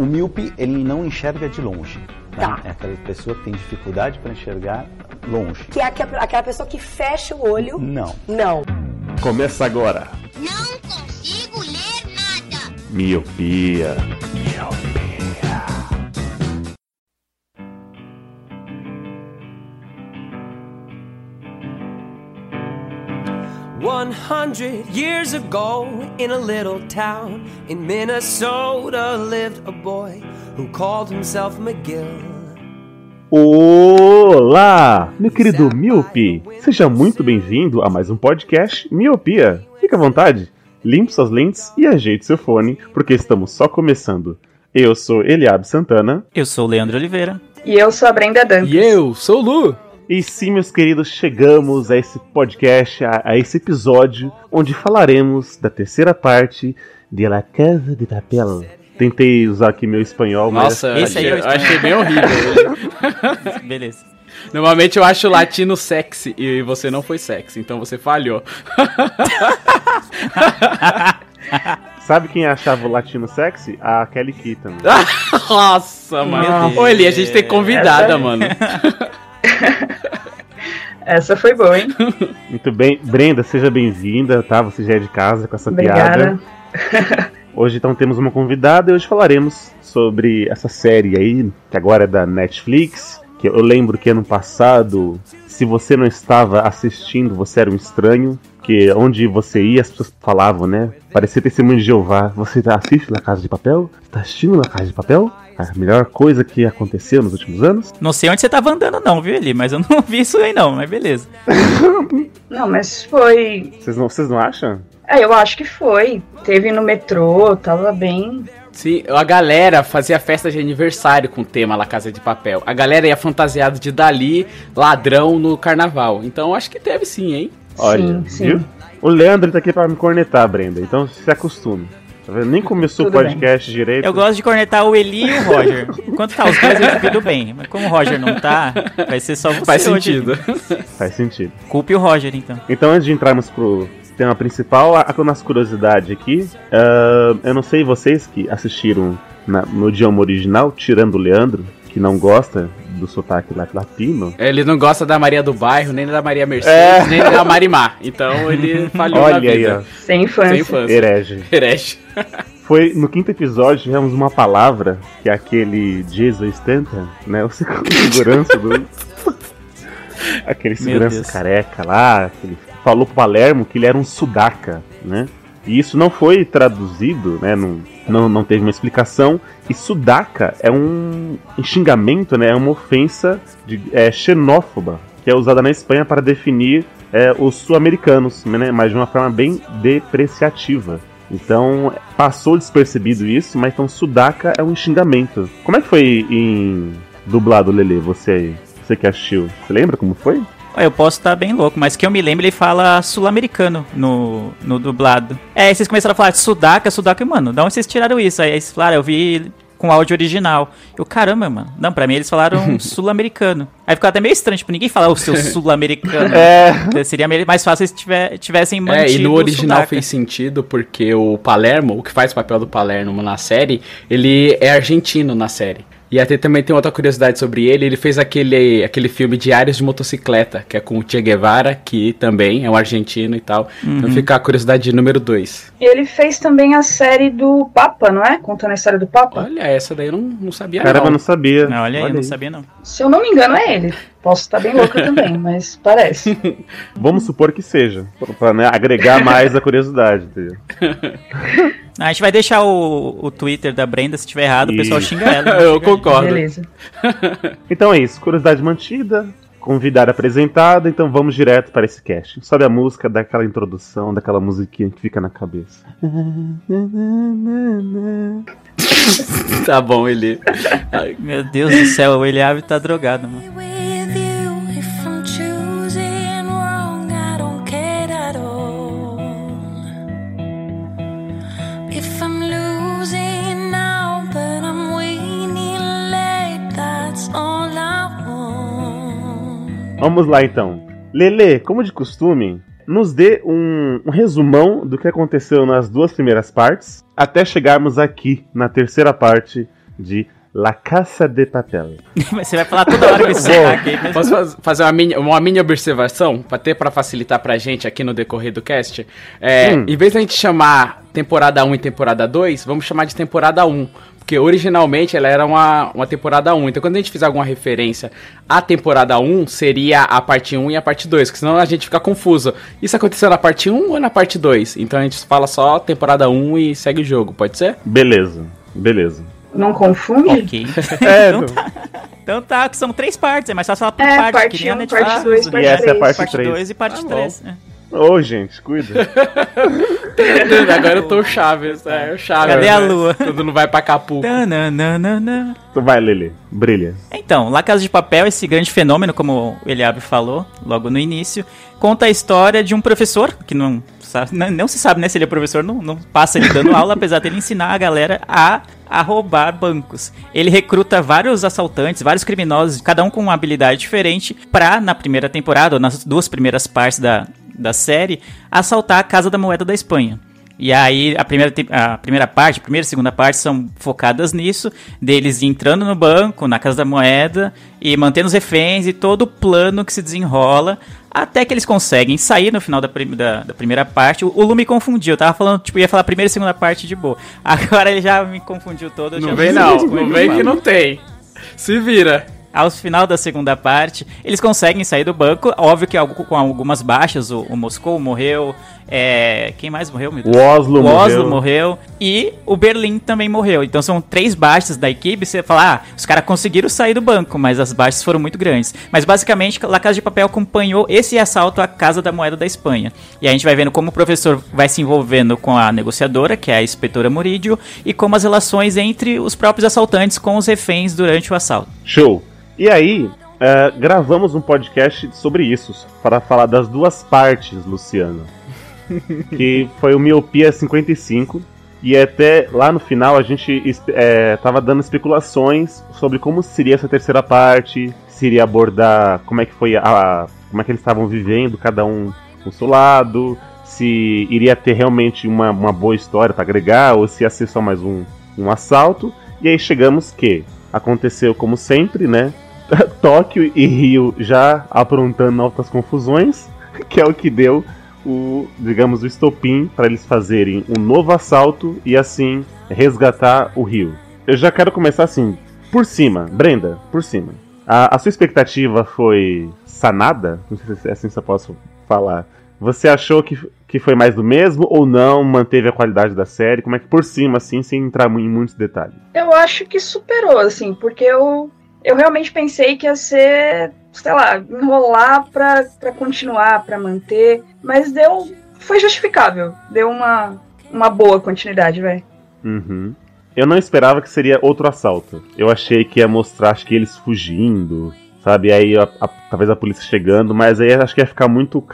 O míope, ele não enxerga de longe. Tá. Né? É aquela pessoa que tem dificuldade para enxergar longe. Que é aquela pessoa que fecha o olho. Não. Não. Começa agora. Não consigo ler nada. Miopia. Miopia. 100 years ago, in a little town in Minnesota, lived a boy who called himself McGill. Olá, meu querido Miopi! Seja muito bem-vindo a mais um podcast Miopia. Fica à vontade, limpe suas lentes e ajeite seu fone, porque estamos só começando. Eu sou Eliabe Santana. Eu sou o Leandro Oliveira. E eu sou a Brenda Dantas. E eu sou o Lu. E sim, meus queridos, chegamos a esse podcast, a esse episódio, onde falaremos da terceira parte de La Casa de Papel. Tentei usar aqui meu espanhol, mas... Nossa, esse aí eu achei bem horrível. Beleza. Normalmente eu acho latino sexy, e você não foi sexy, então você falhou. Sabe quem achava o latino sexy? A Kelly Keaton. Nossa, mano. Ô, Eli, a gente tem convidada, mano. Essa foi boa, hein? Muito bem. Brenda, seja bem-vinda, tá? Você já é de casa com essa piada. Obrigada. Hoje, então, temos uma convidada e hoje falaremos sobre essa série aí, que agora é da Netflix, que eu lembro que ano passado, se você não estava assistindo, você era um estranho, que onde você ia, as pessoas falavam, né? Parecia testemunho de Jeová. Você assiste La Casa de Papel? Você tá assistindo La Casa de Papel? A melhor coisa que aconteceu nos últimos anos? Não sei onde você tava andando não, viu, Eli? Mas eu não vi isso aí não, mas beleza. Não, mas foi... Vocês não acham? Ah, eu acho que foi. Teve no metrô, tava bem... Sim, a galera fazia festa de aniversário com o tema La Casa de Papel. A galera ia fantasiada de Dali, ladrão, no carnaval. Então, acho que teve sim, hein? Olha, sim, viu? Sim. O Leandro tá aqui pra me cornetar, Brenda. Então, se acostume. Nem começou o podcast direito. Eu gosto de cornetar o Eli e o Roger. Enquanto tá os dois, eu fico bem. Mas como o Roger não tá, vai ser só você. Faz sentido. Faz sentido. Culpe o Roger, então. Então, antes de entrarmos pro... tema principal, a nossa curiosidade aqui, eu não sei vocês que assistiram no idioma original, tirando o Leandro, que não gosta do sotaque latino. Ele não gosta da Maria do Bairro, nem da Maria Mercedes, nem da Marimar, então ele falhou. Olha na vida. Aí, ó. Sem infância. Herege. Foi no quinto episódio, tivemos uma palavra, que é aquele Jason Statham, né, o segurança do... aquele segurança careca lá, aquele... falou pro Palermo que ele era um sudaca, né? E isso não foi traduzido, né? Não teve uma explicação. E sudaca é um xingamento, né? É uma ofensa xenófoba, que é usada na Espanha para definir os sul-americanos, né? Mas de uma forma bem depreciativa. Então, passou despercebido isso, mas então sudaca é um xingamento. Como é que foi em dublado, Lelê? Você que assistiu, você lembra como foi? Eu posso estar bem louco, mas que eu me lembro, ele fala sul-americano no dublado. É, vocês começaram a falar sudaca, mano, de onde vocês tiraram isso? Aí eles falaram, eu vi com áudio original. Eu, caramba, mano. Não, pra mim eles falaram sul-americano. Aí ficou até meio estranho, tipo, ninguém fala o seu sul-americano. Seria mais fácil se tivessem mantido o sudaca. E no original fez sentido, porque o Palermo, o que faz o papel do Palermo na série, ele é argentino na série. E até também tem outra curiosidade sobre ele, ele fez aquele filme Diários de Motocicleta, que é com o Che Guevara, que também é um argentino e tal. Uhum. Então fica a curiosidade número 2. E ele fez também a série do Papa, não é? Contando a história do Papa. Olha, essa daí eu não sabia. Caramba, não sabia. Não, olha aí, eu não sabia não. Se eu não me engano é ele. Posso estar bem louco também, mas parece. Vamos supor que seja, para né, agregar mais a curiosidade. Entendeu? A gente vai deixar o Twitter da Brenda, se tiver errado, o pessoal xinga ela. Eu concordo. Beleza. Então é isso, curiosidade mantida, convidada apresentada, então vamos direto para esse cast. Sobe a música daquela introdução, daquela musiquinha que fica na cabeça. Tá bom, Eli. Ai, meu Deus do céu, o Eliabe tá drogado, mano. Vamos lá então. Lelê, como de costume, nos dê um resumão do que aconteceu nas duas primeiras partes, até chegarmos aqui na terceira parte de La Casa de Papel. Você vai falar toda hora que você tá aqui. Mas... Posso fazer uma mini observação? Até para facilitar pra gente aqui no decorrer do cast. Em vez de a gente chamar temporada 1 e temporada 2, vamos chamar de temporada 1. Porque originalmente ela era uma temporada 1. Então quando a gente fizer alguma referência à temporada 1, seria a parte 1 e a parte 2. Porque senão a gente fica confuso. Isso aconteceu na parte 1 ou na parte 2? Então a gente fala só temporada 1 e segue o jogo, pode ser? Beleza. Não confunde? Ok. Então tá, são três partes. É mais fácil falar por parte que nem a Netflix. Parte 2, parte 3. E essa é a parte 2 e parte 3. Ô, gente, cuida. Agora eu tô o Chaves, o Chaves. Cadê a lua? Quando não vai pra Acapulco. Tu vai, Lili, brilha. Então, La Casa de Papel, esse grande fenômeno, como o Eliabe falou logo no início, conta a história de um professor, que não se sabe, né, se ele é professor, não passa ele dando aula, apesar de ele ensinar a galera a roubar bancos. Ele recruta vários assaltantes, vários criminosos, cada um com uma habilidade diferente, pra, na primeira temporada, ou nas duas primeiras partes da série, assaltar a Casa da Moeda da Espanha. E aí a primeira e segunda parte são focadas nisso, deles entrando no banco, na Casa da Moeda, e mantendo os reféns e todo o plano que se desenrola, até que eles conseguem sair no final da primeira parte. O Lu me confundiu, eu tava falando, tipo, ia falar primeira e segunda parte de boa. Agora ele já me confundiu todo. Não vem que não tem. Se vira. Ao final da segunda parte, eles conseguem sair do banco. Óbvio que com algumas baixas, o Moscou morreu. Quem mais morreu, meu Deus? O Oslo morreu. E o Berlim também morreu. Então são três baixas da equipe. Você fala, os caras conseguiram sair do banco, mas as baixas foram muito grandes. Mas basicamente, La Casa de Papel acompanhou esse assalto à Casa da Moeda da Espanha. E a gente vai vendo como o professor vai se envolvendo com a negociadora, que é a inspetora Murídio, e como as relações entre os próprios assaltantes com os reféns durante o assalto. Show! E aí, gravamos um podcast sobre isso, para falar das duas partes, Luciano. Que foi o Miopia 55. E até lá no final a gente tava dando especulações sobre como seria essa terceira parte, se iria abordar como é que eles estavam vivendo, cada um do seu lado, se iria ter realmente uma boa história para agregar, ou se ia ser só mais um assalto. E aí chegamos que aconteceu como sempre, né? Tóquio e Rio já aprontando altas confusões, que é o que deu o estopim para eles fazerem um novo assalto e assim resgatar o Rio. Eu já quero começar assim, por cima, Brenda, por cima. A sua expectativa foi sanada? Não sei se é assim que eu posso falar. Você achou que foi mais do mesmo ou não? Manteve a qualidade da série? Como é que por cima, assim, sem entrar em muitos detalhes? Eu acho que superou, assim, porque eu realmente pensei que ia ser, sei lá, enrolar pra continuar, pra manter. Mas foi justificável. Deu uma boa continuidade, velho. Uhum. Eu não esperava que seria outro assalto. Eu achei que ia mostrar, acho que eles fugindo, sabe? Aí talvez a polícia chegando, mas aí acho que ia ficar muito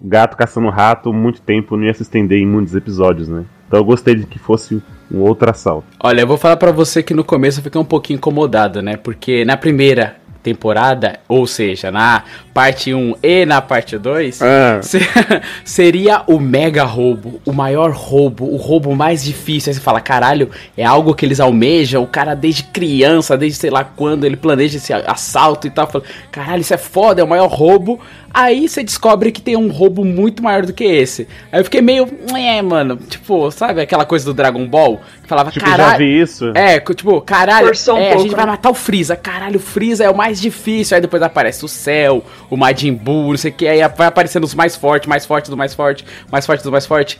gato caçando rato, muito tempo, não ia se estender em muitos episódios, né? Então eu gostei de que fosse um outro assalto. Olha, eu vou falar pra você que no começo eu fiquei um pouquinho incomodado, né? Porque na primeira temporada, ou seja, na parte 1 e na parte 2, seria o mega roubo, o maior roubo, o roubo mais difícil. Aí você fala, caralho, é algo que eles almejam, o cara desde criança, desde sei lá quando, ele planeja esse assalto e tal, fala, caralho, isso é foda, é o maior roubo. Aí você descobre que tem um roubo muito maior do que esse. Aí eu fiquei meio, mano, tipo, sabe aquela coisa do Dragon Ball? Que falava, tipo, caralho... já vi isso. Caralho, a gente vai matar o Freeza. Caralho, o Freeza é o mais difícil. Aí depois aparece o Cell, o Majin Buu, não sei o que. Aí vai aparecendo os mais fortes do mais forte.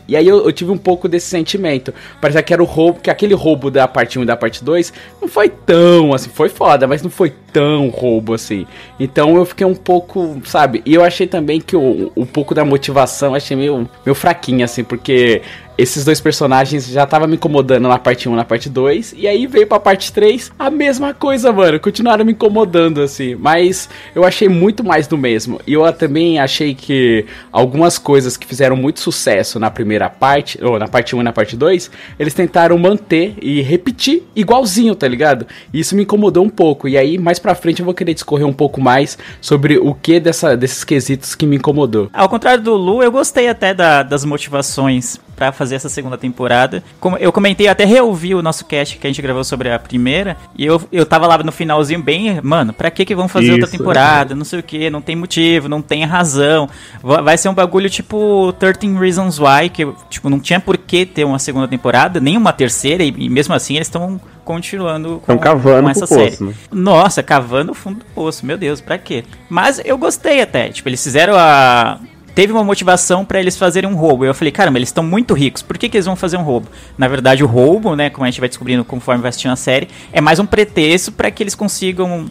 E aí eu tive um pouco desse sentimento. Parecia que era o roubo, que aquele roubo da parte 1 e da parte 2 não foi tão, assim, foi foda, mas não foi tão roubo, assim. Então eu fiquei um pouco, sabe... E eu achei também que o pouco da motivação achei meio fraquinha, assim, porque esses dois personagens já tava me incomodando na parte 1 e na parte 2, e aí veio pra parte 3, a mesma coisa, mano, continuaram me incomodando, assim, mas eu achei muito mais do mesmo. E eu também achei que algumas coisas que fizeram muito sucesso na primeira parte, ou na parte 1 e na parte 2, eles tentaram manter e repetir igualzinho, tá ligado? E isso me incomodou um pouco, e aí mais pra frente eu vou querer discorrer um pouco mais sobre o que desses quesitos que me incomodou. Ao contrário do Lu, eu gostei até das motivações pra fazer essa segunda temporada. Como eu comentei, eu até reouvi o nosso cast que a gente gravou sobre a primeira, e eu tava lá no finalzinho bem, mano, pra que vão fazer outra temporada, não sei o que, não tem motivo, não tem razão, vai ser um bagulho tipo 13 Reasons Why, que tipo, não tinha por que ter uma segunda temporada, nem uma terceira, e mesmo assim eles estão continuando com essa série. Poço, né? Nossa, cavando o fundo do poço, meu Deus, pra quê? Mas eu gostei até, tipo, eles fizeram a... Teve uma motivação pra eles fazerem um roubo. Eu falei, caramba, eles estão muito ricos, por que eles vão fazer um roubo? Na verdade, o roubo, né, como a gente vai descobrindo conforme vai assistindo a série, é mais um pretexto pra que eles consigam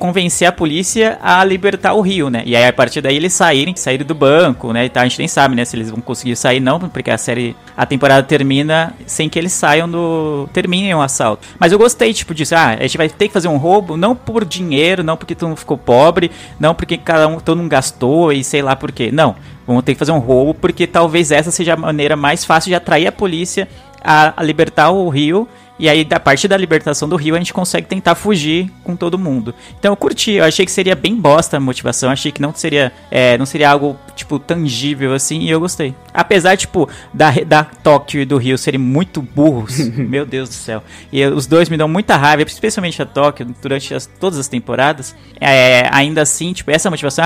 convencer a polícia a libertar o Rio, né? E aí, a partir daí, eles saírem do banco, né? E tal. A gente nem sabe, né, se eles vão conseguir sair, não, porque a temporada termina sem que eles saiam terminem o assalto. Mas eu gostei, tipo, disso. A gente vai ter que fazer um roubo, não por dinheiro, não porque todo mundo ficou pobre, não porque todo mundo gastou e sei lá por quê. Não, vamos ter que fazer um roubo porque talvez essa seja a maneira mais fácil de atrair a polícia a libertar o Rio. E aí, da parte da libertação do Rio, a gente consegue tentar fugir com todo mundo. Então eu curti, eu achei que seria bem bosta a motivação, achei que não seria algo, tipo, tangível, assim, e eu gostei. Apesar, tipo, da Tóquio e do Rio serem muito burros, meu Deus do céu. E os dois me dão muita raiva, especialmente a Tóquio, durante todas as temporadas. Ainda assim, tipo, essa motivação,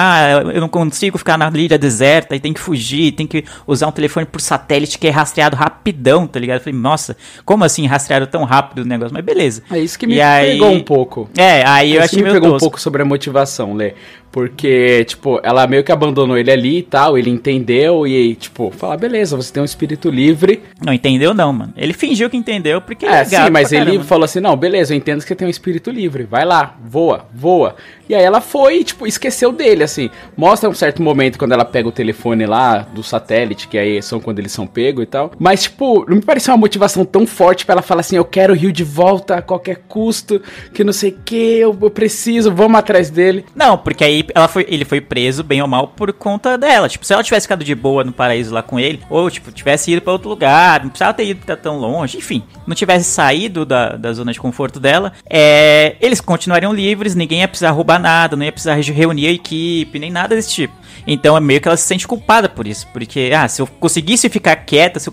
eu não consigo ficar na ilha deserta e tem que fugir, tem que usar um telefone por satélite que é rastreado rapidão, tá ligado? Eu falei, nossa, como assim rastrearam tão rápido o negócio, mas beleza. É isso que me pegou um pouco. Aí eu achei meio tosco. Isso me pegou um pouco sobre a motivação, Lê. Porque, tipo, ela meio que abandonou ele ali e tal, ele entendeu e, tipo, fala, beleza, você tem um espírito livre. Não entendeu não, mano. Ele fingiu que entendeu porque ele é gato. Sim, mas ele falou assim, não, beleza, eu entendo que você tem um espírito livre, vai lá, voa, voa. E aí ela foi e, tipo, esqueceu dele, assim. Mostra um certo momento quando ela pega o telefone lá do satélite, que aí são quando eles são pegos e tal. Mas, tipo, não me pareceu uma motivação tão forte pra ela falar assim, eu quero o Rio de volta a qualquer custo, que não sei o que, eu preciso, vamos atrás dele. Não, porque aí ele foi preso, bem ou mal, por conta dela. Tipo, se ela tivesse ficado de boa no paraíso lá com ele, ou, tipo, tivesse ido pra outro lugar, não precisava ter ido tão longe, enfim, não tivesse saído da zona de conforto dela, eles continuariam livres, ninguém ia precisar roubar nada, não ia precisar reunir a equipe, nem nada desse tipo. Então é meio que ela se sente culpada por isso, porque, se eu conseguisse ficar quieta, se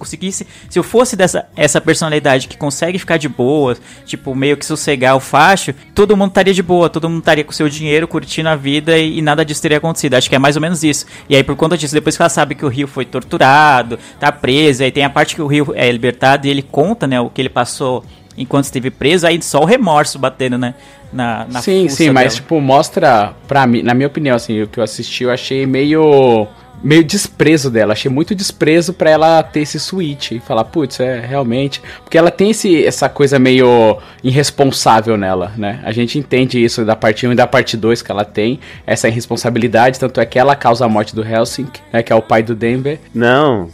eu fosse essa personalidade que consegue ficar de boa, tipo, meio que sossegar o facho, todo mundo estaria de boa, todo mundo estaria com seu dinheiro, curtindo a vida e nada disso teria acontecido. Acho que é mais ou menos isso. E aí, por conta disso, depois que ela sabe que o Rio foi torturado, tá preso, aí tem a parte que o Rio é libertado e ele conta, né, o que ele passou enquanto esteve preso, aí só o remorso batendo, né, na sim, mas, dela. Tipo, mostra, pra mim, na minha opinião, assim, o que eu assisti, eu achei meio desprezo dela, achei muito desprezo pra ela ter esse switch e falar, putz, realmente, porque ela tem essa coisa meio irresponsável nela, né, a gente entende isso da parte 1 e da parte 2 que ela tem, essa irresponsabilidade, tanto é que ela causa a morte do Helsinki, né, que é o pai do Denver. Não...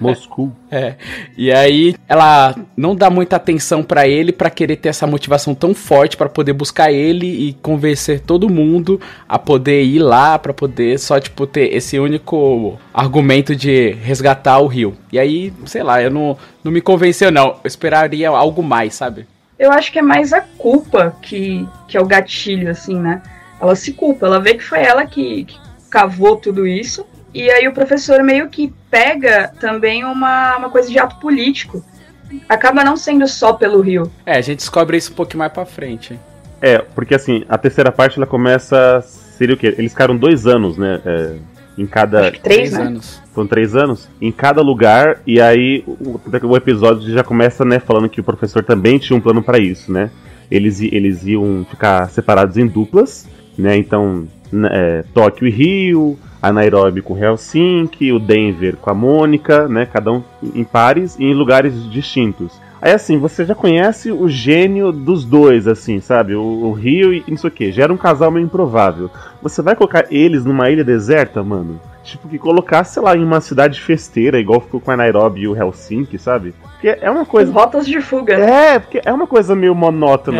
Moscou. E aí ela não dá muita atenção pra ele, pra querer ter essa motivação tão forte pra poder buscar ele e convencer todo mundo a poder ir lá, pra poder só, tipo, ter esse único argumento de resgatar o Rio. E aí, sei lá, eu não me convenceu não, eu esperaria algo mais, sabe? Eu acho que é mais a culpa que é o gatilho, assim, né? Ela se culpa, ela vê que foi ela que cavou tudo isso. E aí o professor meio que pega também uma coisa de ato político. Acaba não sendo só pelo Rio. A gente descobre isso um pouquinho mais pra frente. Porque assim, a terceira parte ela começa... Seria o quê? Eles ficaram 2 anos, né? Em cada... Acho que 3, né? Anos. Foram 3 anos. Em cada lugar. E aí o episódio já começa, né? Falando que o professor também tinha um plano pra isso, né? Eles iam ficar separados em duplas, né? Então, Tóquio e Rio... A Nairobi com o Helsinki, o Denver com a Mônica, né? Cada um em pares e em lugares distintos. Aí, assim, você já conhece o gênio dos dois, assim, sabe? O Rio e não sei o quê. Já era um casal meio improvável. Você vai colocar eles numa ilha deserta, mano? Tipo, que colocar, sei lá, em uma cidade festeira, igual ficou com a Nairobi e o Helsinki, sabe? Porque é uma coisa... Rotas de fuga. Porque é uma coisa meio monótona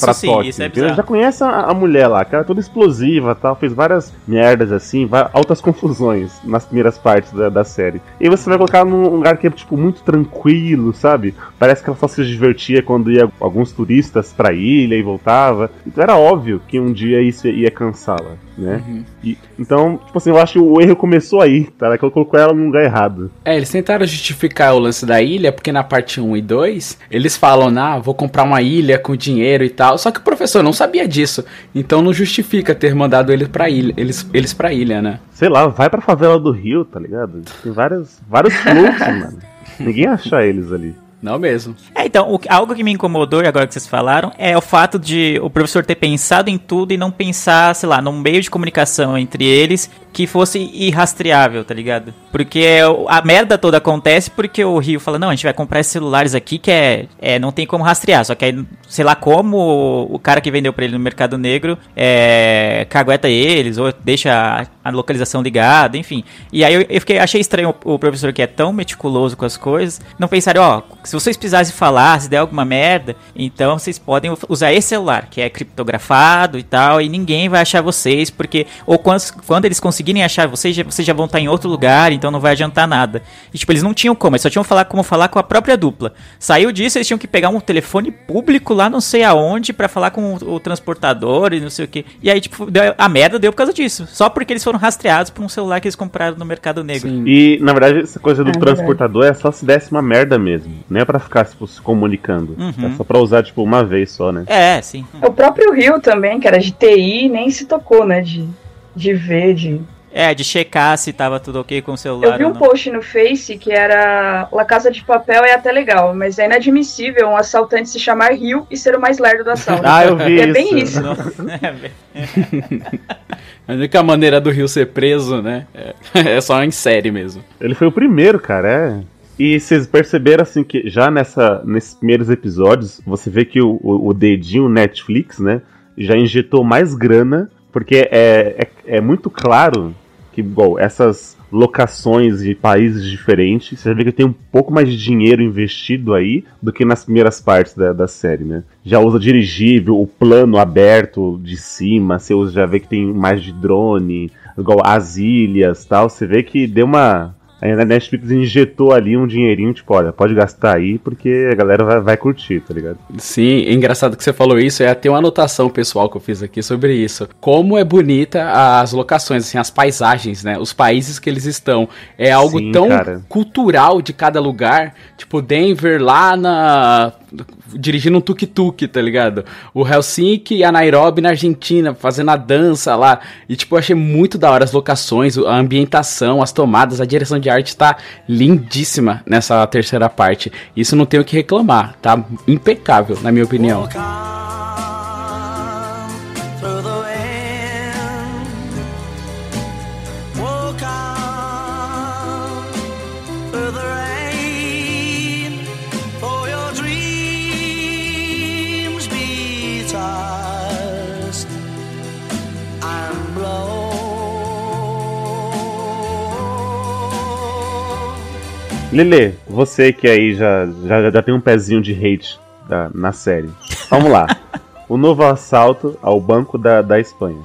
pra sim, Tóquio. Isso é bizarro. Já conhece a mulher lá, que era toda explosiva, tal, fez várias merdas, assim, altas confusões nas primeiras partes da série. E você vai colocar num lugar que é, tipo, muito tranquilo, sabe? Parece que ela só se divertia quando ia alguns turistas pra ilha e voltava. Então era óbvio que um dia isso ia cansá-la. né? Uhum. E, então, tipo assim, eu acho que o erro começou aí, tá? Que eu colocou ela num lugar errado. É, eles tentaram justificar o lance da ilha, porque na parte 1 e 2, eles falam, ah, vou comprar uma ilha com dinheiro e tal, só que o professor não sabia disso, então não justifica ter mandado ele pra ilha, eles pra ilha, né? Sei lá, vai pra favela do Rio, tá ligado? Tem vários fluxos, mano. Ninguém acha eles ali. Não mesmo. É, então, algo que me incomodou, agora que vocês falaram, é o fato de o professor ter pensado em tudo e não pensar, sei lá, num meio de comunicação entre eles que fosse irrastreável, tá ligado? Porque a merda toda acontece porque o Rio fala, não, a gente vai comprar esses celulares aqui que não tem como rastrear, só que aí, sei lá como, o cara que vendeu pra ele no mercado negro cagueta eles, ou deixa a localização ligada, enfim. E aí eu achei estranho o professor, que é tão meticuloso com as coisas, não pensar, se vocês precisassem falar, se der alguma merda, então vocês podem usar esse celular, que é criptografado e tal, e ninguém vai achar vocês, porque... Ou quando eles conseguirem achar vocês já vão estar em outro lugar, então não vai adiantar nada. E, tipo, eles não tinham como, eles só tinham como falar com a própria dupla. Saiu disso, eles tinham que pegar um telefone público lá não sei aonde pra falar com o transportador e não sei o que. E aí, tipo, a merda deu por causa disso. Só porque eles foram rastreados por um celular que eles compraram no mercado negro. Sim. E, na verdade, essa coisa do transportador é só se desse uma merda mesmo, né? Pra ficar, tipo, se comunicando. Uhum. É só pra usar, tipo, uma vez só, né? É, sim. O próprio Rio também, que era de TI, nem se tocou, né? De ver, de checar se tava tudo ok com o celular. Eu vi um post no Face que era La Casa de Papel é até legal, mas é inadmissível um assaltante se chamar Rio e ser o mais lerdo da sala. Eu vi isso. É bem isso. A única maneira do Rio ser preso, né? É só em série mesmo. Ele foi o primeiro, cara, E vocês perceberam, assim, que já nesses primeiros episódios, você vê que o dedinho Netflix, né, já injetou mais grana, porque é muito claro que, bom, essas locações de países diferentes, você já vê que tem um pouco mais de dinheiro investido aí do que nas primeiras partes da série, né? Já usa dirigível, o plano aberto de cima, você já vê que tem mais de drone, igual as ilhas e tal, você vê que deu uma... Aí a Netflix injetou ali um dinheirinho, tipo, olha, pode gastar aí porque a galera vai curtir, tá ligado? Sim, é engraçado que você falou isso, é até uma anotação pessoal que eu fiz aqui sobre isso. Como é bonita as locações, assim, as paisagens, né? Os países que eles estão. É algo cultural de cada lugar, tipo Denver lá dirigindo um tuk-tuk, tá ligado? O Helsinki e a Nairobi na Argentina, fazendo a dança lá. E, tipo, eu achei muito da hora as locações, a ambientação, as tomadas, a direção de arte tá lindíssima nessa terceira parte. Isso não tenho o que reclamar, tá impecável, na minha opinião. Lelê, você que aí já tem um pezinho de hate na série. Vamos lá. O novo assalto ao banco da Espanha.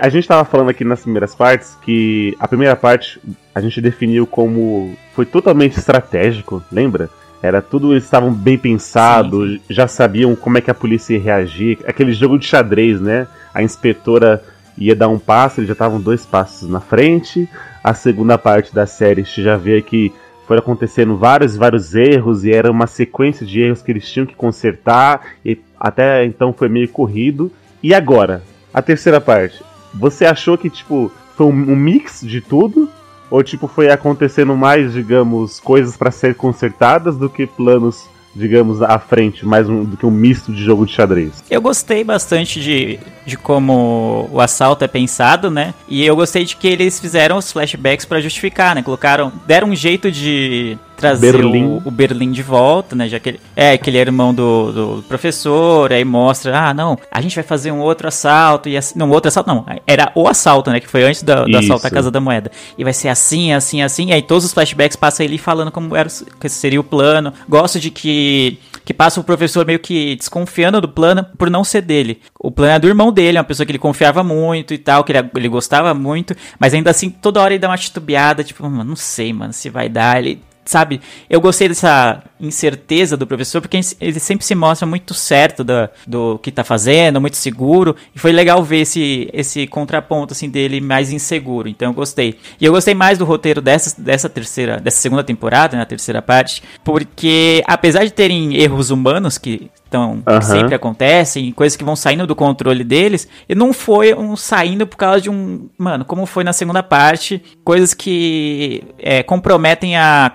A gente tava falando aqui nas primeiras partes que a primeira parte a gente definiu como... Foi totalmente estratégico, lembra? Era tudo, eles estavam bem pensados, já sabiam como é que a polícia ia reagir. Aquele jogo de xadrez, né? A inspetora ia dar um passo, eles já estavam 2 passos na frente. A segunda parte da série, a gente já vê que... Foi acontecendo vários erros, e era uma sequência de erros que eles tinham que consertar, e até então foi meio corrido. E agora, a terceira parte, você achou que, tipo, foi um mix de tudo? Ou, tipo, foi acontecendo mais, digamos, coisas para serem consertadas do que planos, digamos, à frente, mais do que um misto de jogo de xadrez? Eu gostei bastante de como o assalto é pensado, né? E eu gostei de que eles fizeram os flashbacks pra justificar, né? Deram um jeito de trazer o Berlim de volta, né? Já que ele é irmão do professor, aí mostra, não, a gente vai fazer um outro assalto, era o assalto, né? Que foi antes do assalto à Casa da Moeda. E vai ser assim, assim, assim, e aí todos os flashbacks passam ele falando como que seria o plano. Gosto de que passa o professor meio que desconfiando do plano por não ser dele. O plano é do irmão dele, é uma pessoa que ele confiava muito e tal, que ele gostava muito, mas ainda assim toda hora ele dá uma titubeada, tipo, não sei, mano, se vai dar, ele... sabe? Eu gostei dessa incerteza do professor, porque ele sempre se mostra muito certo do que tá fazendo, muito seguro, e foi legal ver esse contraponto, assim, dele mais inseguro, então eu gostei. E eu gostei mais do roteiro dessa segunda temporada, na terceira parte, porque apesar de terem erros humanos que então, uhum, sempre acontecem, coisas que vão saindo do controle deles, e não foi um saindo por causa de um... Mano, como foi na segunda parte, coisas que comprometem a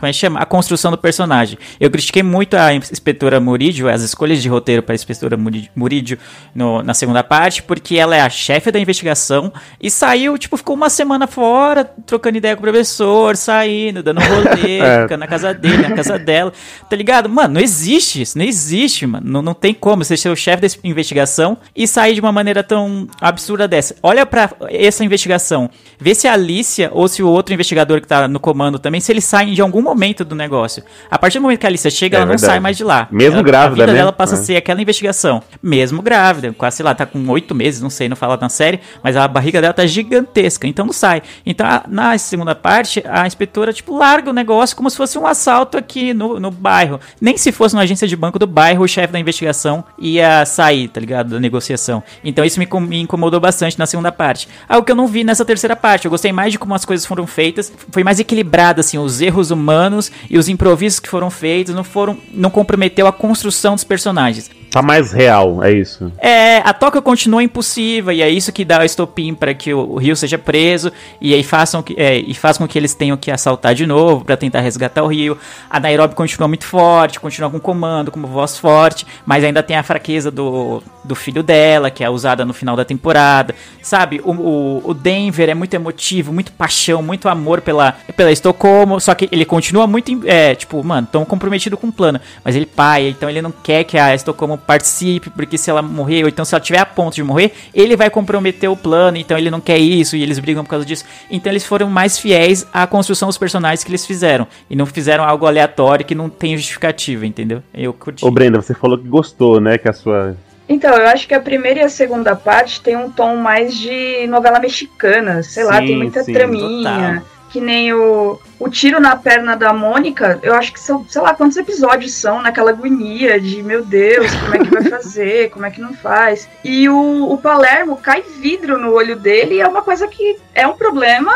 construção do personagem. Eu critiquei muito a inspetora Murídio, as escolhas de roteiro para a inspetora Murídio na segunda parte, porque ela é a chefe da investigação e saiu, tipo, ficou uma semana fora, trocando ideia com o professor, saindo, dando rolê, ficando na casa dele, na casa dela, tá ligado? Mano, não existe isso, não existe, mano, não tem como você ser o chefe dessa investigação e sair de uma maneira tão absurda dessa. Olha pra essa investigação. Vê se a Alicia ou se o outro investigador que tá no comando também, se eles saem de algum momento do negócio. A partir do momento que a Alicia chega, ela não sai mais de lá. Mesmo grávida, né? A vida dela passa a ser aquela investigação. Mesmo grávida. Quase, sei lá, tá com 8 meses, não sei, não fala na série, mas a barriga dela tá gigantesca, então não sai. Então, na segunda parte, a inspetora, tipo, larga o negócio como se fosse um assalto aqui no bairro. Nem se fosse uma agência de banco do bairro, o chefe da investigação ia sair, tá ligado? Da negociação. Então isso me incomodou bastante na segunda parte. Algo que eu não vi nessa terceira parte. Eu gostei mais de como as coisas foram feitas. Foi mais equilibrado, assim, os erros humanos e os improvisos que foram feitos não comprometeu a construção dos personagens. Tá mais real, é isso. A Tóquio continua impulsiva e é isso que dá o estopim pra que o Rio seja preso e aí faz com que eles tenham que assaltar de novo pra tentar resgatar o Rio. A Nairobi continua muito forte, continua com comando, com voz forte, mas ainda tem a fraqueza do filho dela, que é usada no final da temporada, sabe? O Denver é muito emotivo, muito paixão, muito amor pela Estocolmo, só que ele continua muito, tão comprometido com o plano, mas ele paia, então ele não quer que a Estocolmo participe, porque se ela morrer, ou então se ela tiver a ponto de morrer, ele vai comprometer o plano, então ele não quer isso, e eles brigam por causa disso. Então eles foram mais fiéis à construção dos personagens que eles fizeram, e não fizeram algo aleatório que não tem justificativa, entendeu? Eu curti. Ô Brenda, você falou que gostou, né, que a sua... Então, eu acho que a primeira e a segunda parte tem um tom mais de novela mexicana, sei lá, tem muita traminha, total. Que nem o tiro na perna da Mônica, eu acho que são, sei lá, quantos episódios são naquela agonia de, meu Deus, como é que vai fazer, como é que não faz. E o Palermo cai vidro no olho dele e é uma coisa que é um problema,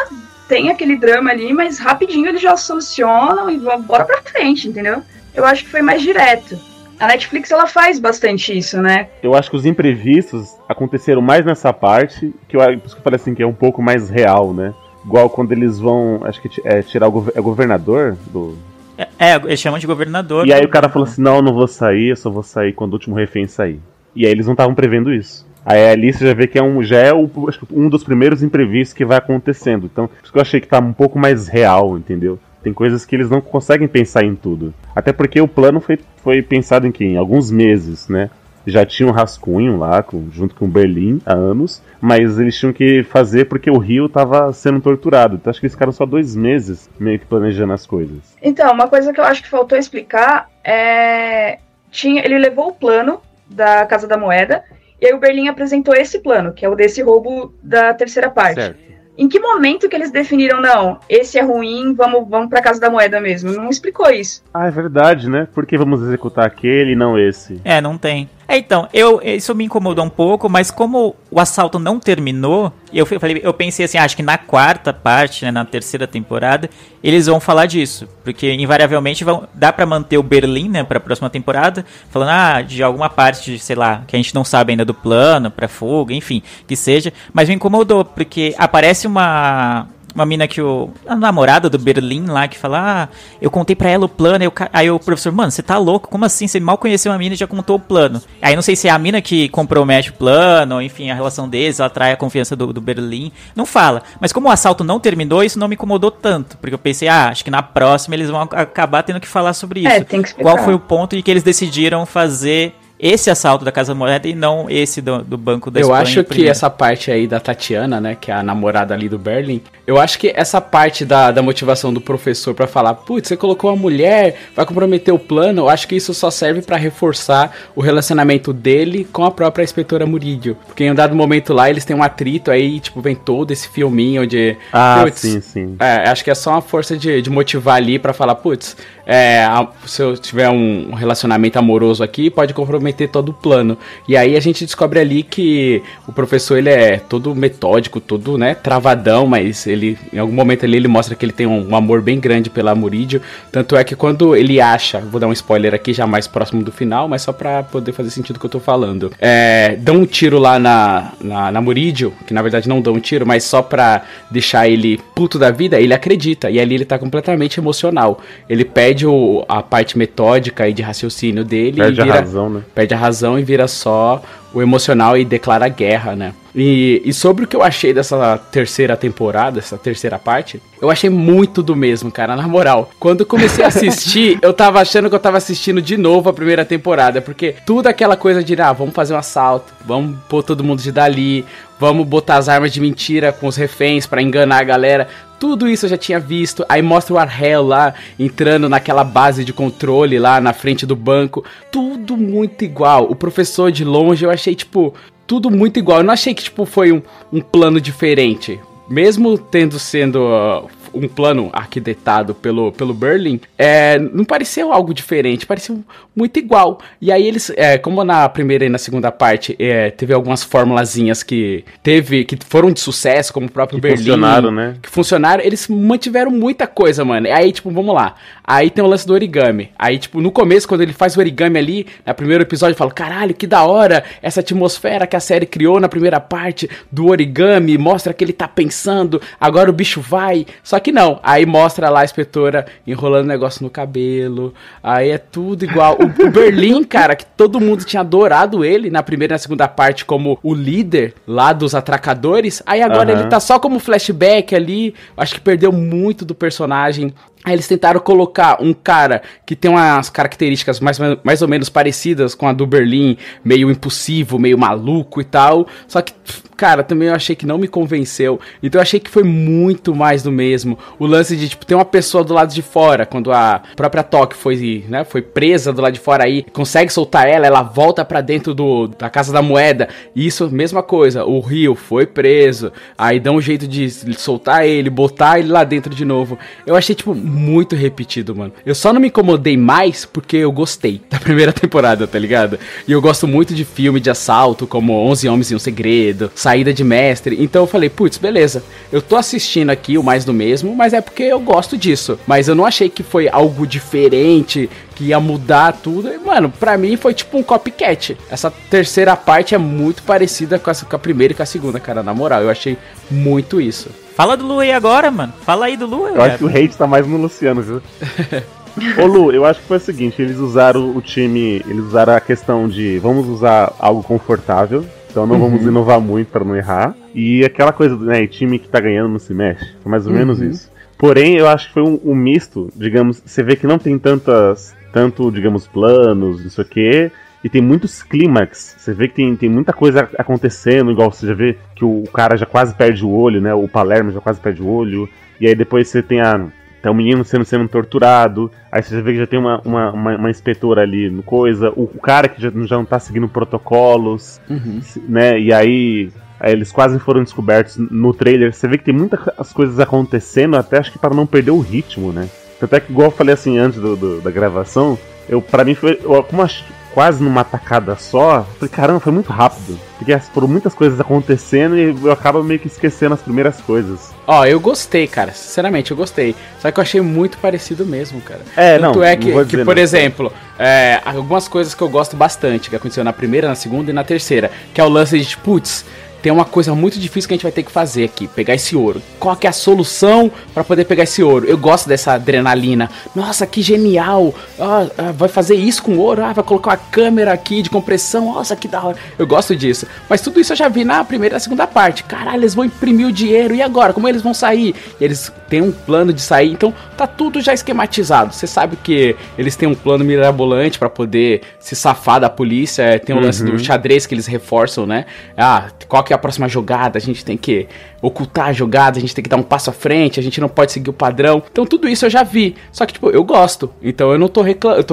tem aquele drama ali, mas rapidinho eles já solucionam e bora pra frente, entendeu? Eu acho que foi mais direto. A Netflix, ela faz bastante isso, né? Eu acho que os imprevistos aconteceram mais nessa parte, por isso que eu falei assim, que é um pouco mais real, né? Igual quando eles vão, acho que tirar o governador do... eles chamam de governador. E aí o cara falou assim, não vou sair, eu só vou sair quando o último refém sair. E aí eles não estavam prevendo isso. Aí ali você já vê que é um dos primeiros imprevistos que vai acontecendo. Então, por isso que eu achei que tá um pouco mais real, entendeu? Tem coisas que eles não conseguem pensar em tudo. Até porque o plano foi pensado em quem? Alguns meses, né? Já tinha um rascunho lá, junto com o Berlim, há anos. Mas eles tinham que fazer porque o Rio estava sendo torturado. Então acho que eles ficaram só 2 meses meio que planejando as coisas. Então, uma coisa que eu acho que faltou explicar é... Ele levou o plano da Casa da Moeda. E aí o Berlim apresentou esse plano, que é o desse roubo da terceira parte. Certo. Em que momento que eles definiram, não, esse é ruim, vamos pra Casa da Moeda mesmo? Não explicou isso. Ah, é verdade, né? Por que vamos executar aquele e não esse? Não tem. Então, isso me incomodou um pouco, mas como o assalto não terminou, eu pensei assim, acho que na quarta parte, né, na terceira temporada, eles vão falar disso, porque invariavelmente dá pra manter o Berlim, né, pra próxima temporada, falando, de alguma parte, sei lá, que a gente não sabe ainda do plano, pra fuga, enfim, que seja, mas me incomodou, porque aparece uma mina que a namorada do Berlim lá, que fala, eu contei pra ela o plano, aí o professor, mano, você tá louco, como assim, você mal conheceu a mina e já contou o plano? Aí não sei se é a mina que compromete o plano, ou, enfim, a relação deles, ela atrai a confiança do Berlim, não fala, mas como o assalto não terminou, isso não me incomodou tanto, porque eu pensei, acho que na próxima eles vão acabar tendo que falar sobre isso, tem que explicar. Qual foi o ponto de que eles decidiram fazer esse assalto da Casa da Moeda e não esse do Banco da Espanha. Eu acho que essa parte aí da Tatiana, né, que é a namorada ali do Berlim, eu acho que essa parte da motivação do professor pra falar, putz, você colocou uma mulher, vai comprometer o plano, eu acho que isso só serve pra reforçar o relacionamento dele com a própria inspetora Murídio. Porque em um dado momento lá, eles têm um atrito aí, tipo, vem todo esse filminho de... Ah, putz, sim. É, acho que é só uma força de motivar ali pra falar, putz, se eu tiver um relacionamento amoroso aqui, pode comprometer todo o plano. E aí a gente descobre ali que o professor, ele é todo metódico, todo, né, travadão, mas ele, em algum momento ali, ele mostra que ele tem um amor bem grande pela Murídio, tanto é que quando ele acha, vou dar um spoiler aqui, já mais próximo do final, mas só pra poder fazer sentido o que eu tô falando, dão um tiro lá na Murídio, que na verdade não dão um tiro, mas só pra deixar ele puto da vida, ele acredita, e ali ele tá completamente emocional, ele perde a parte metódica e de raciocínio dele, perde a razão e vira só o emocional e declara guerra, né? E sobre o que eu achei dessa terceira temporada, essa terceira parte, eu achei muito do mesmo, cara, na moral. Quando eu comecei a assistir, eu tava achando que eu tava assistindo de novo a primeira temporada, porque tudo aquela coisa de, vamos fazer um assalto, vamos pôr todo mundo de Dali, vamos botar as armas de mentira com os reféns pra enganar a galera, tudo isso eu já tinha visto. Aí mostra o Arhel lá, entrando naquela base de controle lá na frente do banco, tudo muito igual. O professor de longe, eu achei, tipo, tudo muito igual. Eu não achei que, tipo, foi um plano diferente. Mesmo sendo um plano arquitetado pelo Berlim, não pareceu algo diferente, pareceu muito igual. E aí eles, como na primeira e na segunda parte, teve algumas formulazinhas que foram de sucesso, como o próprio Berlim. Que funcionaram, eles mantiveram muita coisa, mano. Aí, tipo, vamos lá. Aí tem o lance do origami. Aí, tipo, no começo, quando ele faz o origami ali, no primeiro episódio, eu falo, caralho, que da hora essa atmosfera que a série criou na primeira parte do origami, mostra que ele tá pensando, agora o bicho vai, só que não, aí mostra lá a inspetora enrolando negócio no cabelo, aí é tudo igual. O Berlim, cara, que todo mundo tinha adorado ele na primeira e na segunda parte como o líder lá dos atracadores, aí agora ele tá só como flashback ali, acho que perdeu muito do personagem. Aí eles tentaram colocar um cara que tem umas características mais ou menos parecidas com a do Berlim, meio impulsivo, meio maluco e tal, só que, cara, também eu achei que não me convenceu, então eu achei que foi muito mais do mesmo. O lance de, tipo, ter uma pessoa do lado de fora, quando a própria Tóquio foi presa do lado de fora aí, consegue soltar ela volta pra dentro da Casa da Moeda, isso, mesma coisa, o Rio foi preso, aí dá um jeito de soltar ele, botar ele lá dentro de novo. Eu achei, tipo, muito repetido, mano. Eu só não me incomodei mais porque eu gostei da primeira temporada, tá ligado? E eu gosto muito de filme de assalto, como 11 Homens e um Segredo, Saída de Mestre. Então eu falei, putz, beleza. Eu tô assistindo aqui o mais do mesmo, mas é porque eu gosto disso. Mas eu não achei que foi algo diferente, que ia mudar tudo. E, mano, pra mim foi tipo um copycat. Essa terceira parte é muito parecida com a primeira e com a segunda, cara. Na moral, eu achei muito isso. Fala do Lu aí agora, mano. Fala aí do Lu. Eu acho que o hate tá mais no Luciano, viu? Ô Lu, eu acho que foi o seguinte, eles usaram o time, eles usaram a questão de vamos usar algo confortável, então não vamos inovar muito pra não errar, e aquela coisa, né, time que tá ganhando não se mexe, foi mais ou menos isso. Porém, eu acho que foi um misto, digamos, você vê que não tem tanto, digamos, planos, não sei o quê, e tem muitos clímax, você vê que tem muita coisa acontecendo, igual você já vê que o cara já quase perde o olho, né, o Palermo já quase perde o olho, e aí depois você tem o menino sendo torturado, aí você já vê que já tem uma inspetora ali no coisa, o cara que já não tá seguindo protocolos, né, e aí eles quase foram descobertos no trailer, você vê que tem muitas coisas acontecendo, até acho que para não perder o ritmo, né, até que igual eu falei assim antes da gravação, pra mim foi, como acho, quase numa tacada só, falei, caramba, foi muito rápido, porque foram muitas coisas acontecendo e eu acabo meio que esquecendo as primeiras coisas. Eu gostei, cara, sinceramente, eu gostei, só que eu achei muito parecido mesmo, cara. Por exemplo, algumas coisas que eu gosto bastante, que aconteceu na primeira, na segunda e na terceira, que é o lance de, putz, tem uma coisa muito difícil que a gente vai ter que fazer aqui, pegar esse ouro. Qual que é a solução pra poder pegar esse ouro? Eu gosto dessa adrenalina. Nossa, que genial! Ah, vai fazer isso com ouro? Ah, vai colocar uma câmera aqui de compressão? Nossa, que da hora! Eu gosto disso. Mas tudo isso eu já vi na primeira e na segunda parte. Caralho, eles vão imprimir o dinheiro. E agora? Como eles vão sair? E eles têm um plano de sair. Então, tá tudo já esquematizado. Você sabe que eles têm um plano mirabolante pra poder se safar da polícia. Tem o lance do xadrez que eles reforçam, né? Ah, qual que é a próxima jogada? A gente tem que ocultar a jogada, a gente tem que dar um passo à frente, a gente não pode seguir o padrão. Então tudo isso eu já vi. Só que, tipo, eu gosto. Então eu não tô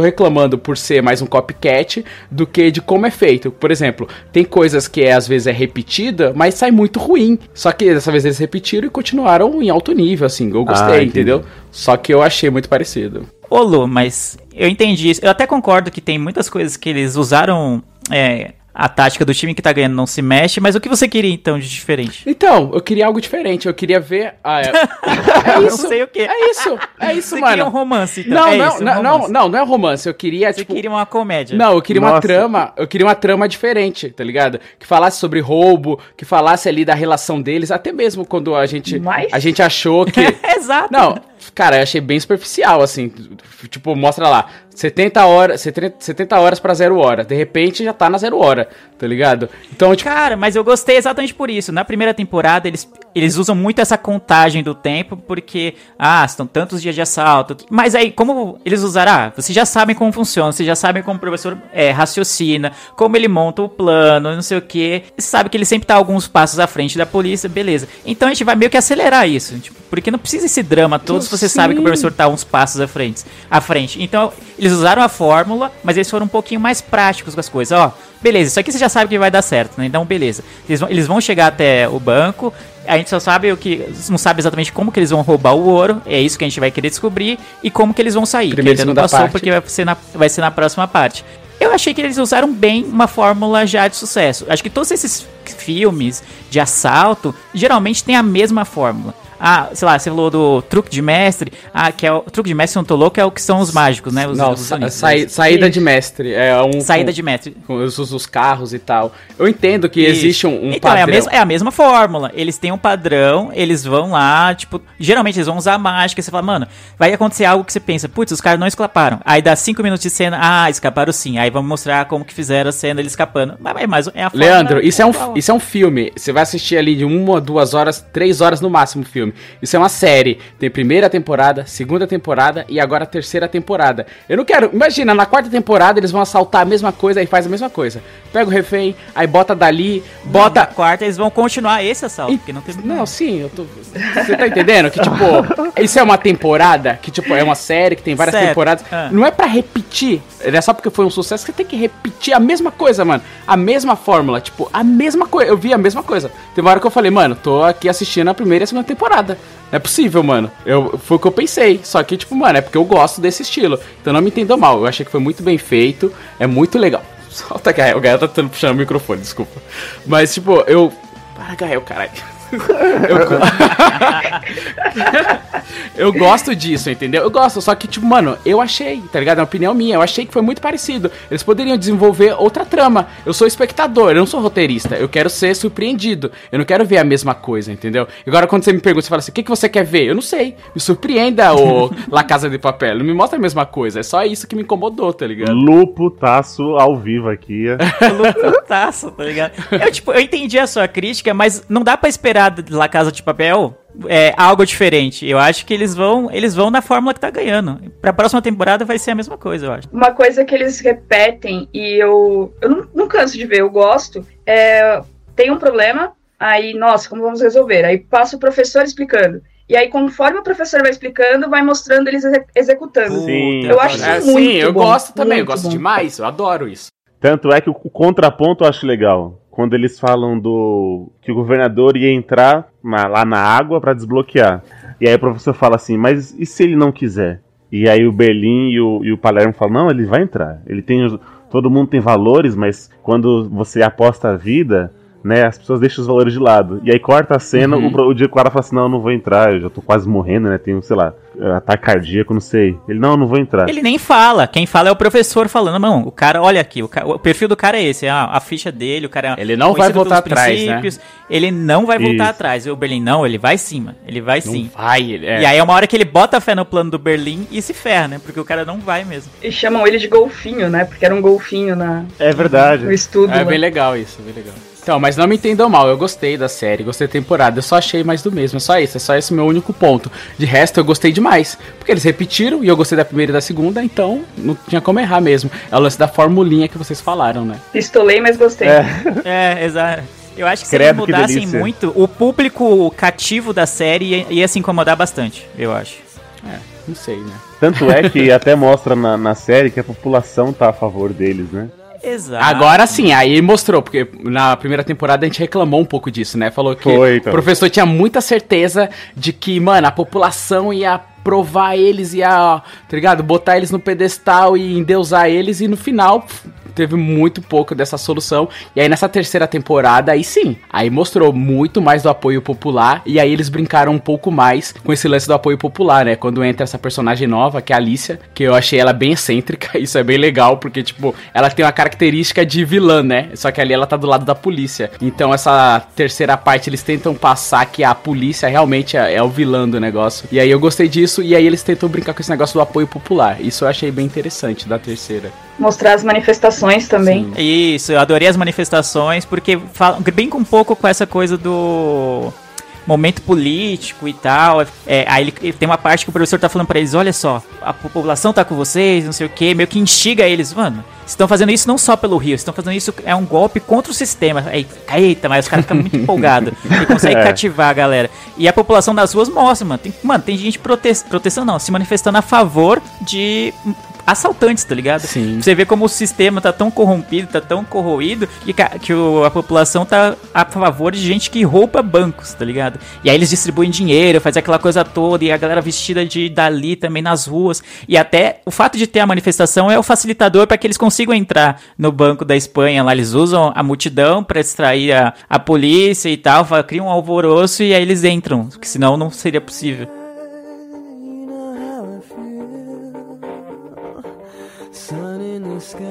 reclamando por ser mais um copycat do que de como é feito. Por exemplo, tem coisas que às vezes é repetida, mas sai muito ruim. Só que dessa vez eles repetiram e continuaram em alto nível, assim. Eu gostei, entendeu? Só que eu achei muito parecido. Ô Lu, mas eu entendi isso. Eu até concordo que tem muitas coisas que eles usaram... A tática do time que tá ganhando não se mexe, mas o que você queria, então, de diferente? Então, eu queria algo diferente, eu queria ver... É isso, não sei o quê. É isso, você mano. Você queria um romance, então. Não é um romance, eu queria, você tipo... Você queria uma comédia. Não, eu queria uma trama diferente, tá ligado? Que falasse sobre roubo, que falasse ali da relação deles, até mesmo quando a gente achou que... Exato. Não, cara, eu achei bem superficial, assim, tipo, mostra lá... 70 horas pra 0 hora. De repente já tá na 0 hora, tá ligado? Então, tipo... Cara, mas eu gostei exatamente por isso. Na primeira temporada, eles usam muito essa contagem do tempo, porque, estão tantos dias de assalto. Mas aí, como eles usaram, vocês já sabem como funciona, vocês já sabem como o professor raciocina, como ele monta o plano, não sei o quê. E sabe que ele sempre tá alguns passos à frente da polícia, beleza. Então a gente vai meio que acelerar isso, tipo, porque não precisa esse drama todo se você sabe que o professor tá uns passos à frente. Então, eles usaram a fórmula, mas eles foram um pouquinho mais práticos com as coisas. Ó, beleza, isso aqui você já sabe que vai dar certo, né? Então, beleza. Eles vão chegar até o banco, a gente só sabe não sabe exatamente como que eles vão roubar o ouro, é isso que a gente vai querer descobrir, e como que eles vão sair. Primeiro, não passou parte. Porque vai ser na próxima parte. Eu achei que eles usaram bem uma fórmula já de sucesso. Acho que todos esses filmes de assalto, geralmente tem a mesma fórmula. Sei lá, você falou do truque de mestre. Que é o truque de mestre, não tô louco, é o que são os mágicos, né? Saída de mestre. Saída de mestre. Com os carros e tal. Eu entendo que existe um padrão. Então, é a mesma fórmula. Eles têm um padrão, eles vão lá, tipo... Geralmente eles vão usar mágica, você fala, mano, vai acontecer algo que você pensa, putz, os caras não escaparam. Aí dá 5 minutos de cena, escaparam sim. Aí vamos mostrar como que fizeram a cena, eles escapando. Mas é a fórmula. Leandro, isso é um filme. Você vai assistir ali de 1 a 2 horas, 3 horas no máximo o filme. Isso é uma série. Tem primeira temporada, segunda temporada e agora a terceira temporada. Eu não quero... Imagina, na quarta temporada eles vão assaltar a mesma coisa e faz a mesma coisa. Pega o refém, aí bota Dali, bota... Na quarta eles vão continuar esse assalto, porque não tem... Não, sim, eu tô... Você tá entendendo? Que, tipo, isso é uma temporada, que, tipo, é uma série que tem várias temporadas. Não é pra repetir. É só porque foi um sucesso que você tem que repetir a mesma coisa, mano. A mesma fórmula, tipo, a mesma coisa. Eu vi a mesma coisa. Tem uma hora que eu falei, mano, tô aqui assistindo a primeira e a segunda temporada. Não é possível, mano. Foi o que eu pensei. Só que, tipo, mano, é porque eu gosto desse estilo. Então não me entendam mal. Eu achei que foi muito bem feito. É muito legal. Solta, Gael. O Gael tá puxando o microfone, desculpa. Mas, tipo, eu... Para, Gael, caralho. Eu gosto disso, entendeu? Eu gosto, só que, tipo, mano, eu achei, tá ligado? É uma opinião minha, eu achei que foi muito parecido. Eles poderiam desenvolver outra trama. Eu sou espectador, eu não sou roteirista. Eu quero ser surpreendido, eu não quero ver a mesma coisa, entendeu? Agora, quando você me pergunta, você fala assim, o que você quer ver? Eu não sei, me surpreenda o La Casa de Papel, não me mostra a mesma coisa. É só isso que me incomodou, tá ligado? Luputaço ao vivo aqui. Luputaço, tá ligado? Eu entendi a sua crítica, mas não dá pra esperar La Casa de Papel é algo diferente. Eu acho que eles vão na fórmula que tá ganhando. Pra próxima temporada vai ser a mesma coisa, eu acho. Uma coisa que eles repetem e eu não canso de ver, eu gosto, tem um problema, aí, nossa, como vamos resolver? Aí passa o professor explicando. E aí, conforme o professor vai explicando, vai mostrando eles executando. Sim, eu acho isso muito eu bom. Gosto também, eu gosto bom. Demais, eu adoro isso. Tanto é que o contraponto eu acho legal. Quando eles falam que o governador ia entrar lá na água para desbloquear. E aí o professor fala assim, mas e se ele não quiser? E aí o Berlim e o Palermo falam, não, ele vai entrar. Ele tem, todo mundo tem valores, mas quando você aposta a vida, né, as pessoas deixam os valores de lado. E aí corta a cena, o dia que o cara fala assim, não, eu não vou entrar, eu já tô quase morrendo, né, tenho, sei lá, ataque cardíaco, não sei. Ele, não vou entrar. Ele nem fala. Quem fala é o professor falando, não, o cara, olha aqui, o perfil do cara é esse, a ficha dele, o cara... Ele não vai voltar atrás, né? Ele não vai voltar atrás. O Berlim, não, ele vai sim, mano. Ele vai sim. E aí é uma hora que ele bota a fé no plano do Berlim e se ferra, né? Porque o cara não vai mesmo. E chamam ele de golfinho, né? Porque era um golfinho na... É verdade. No estudo. É bem legal isso, bem legal. Então, mas não me entendam mal, eu gostei da série, gostei da temporada, eu só achei mais do mesmo, é só esse o meu único ponto. De resto, eu gostei demais, porque eles repetiram e eu gostei da primeira e da segunda, então não tinha como errar mesmo. É o lance da formulinha que vocês falaram, né? Pistolei, mas gostei. É exato. Eu acho que se eles mudassem muito, o público cativo da série ia se incomodar bastante, eu acho. Não sei, né? Tanto é que até mostra na série que a população tá a favor deles, né? Exato. Agora sim, aí mostrou, porque na primeira temporada a gente reclamou um pouco disso, né? Falou que o professor tinha muita certeza de que, mano, a população ia provar eles, ia, tá ligado? Botar eles no pedestal e endeusar eles, e no final teve muito pouco dessa solução. E aí nessa terceira temporada, aí sim, aí mostrou muito mais do apoio popular, e aí eles brincaram um pouco mais com esse lance do apoio popular, né? Quando entra essa personagem nova, que é a Alicia, que eu achei ela bem excêntrica, isso é bem legal, porque, tipo, ela tem uma característica de vilã, né? Só que ali ela tá do lado da polícia. Então essa terceira parte, eles tentam passar que a polícia realmente é o vilã do negócio. E aí eu gostei disso, e aí eles tentam brincar com esse negócio do apoio popular. Isso eu achei bem interessante da terceira. Mostrar as manifestações também. Sim. Isso, eu adorei as manifestações, porque brinca um pouco com essa coisa do momento político e tal. Aí ele tem uma parte que o professor tá falando pra eles, olha só, a população tá com vocês, não sei o quê, meio que instiga eles, mano, vocês estão fazendo isso não só pelo Rio, vocês estão fazendo isso, é um golpe contra o sistema. Aí, eita, mas os caras ficam muito empolgados e conseguem cativar a galera. E a população das ruas mostra, mano, tem gente se manifestando a favor de... assaltantes, tá ligado? Sim. Você vê como o sistema tá tão corrompido, tá tão corroído, que a população tá a favor de gente que rouba bancos, tá ligado? E aí eles distribuem dinheiro, fazem aquela coisa toda, e a galera vestida de Dali também nas ruas, e até o fato de ter a manifestação é o facilitador pra que eles consigam entrar no Banco da Espanha lá, eles usam a multidão pra distrair a polícia e tal, criam um alvoroço e aí eles entram, porque senão não seria possível. Sun in the sky,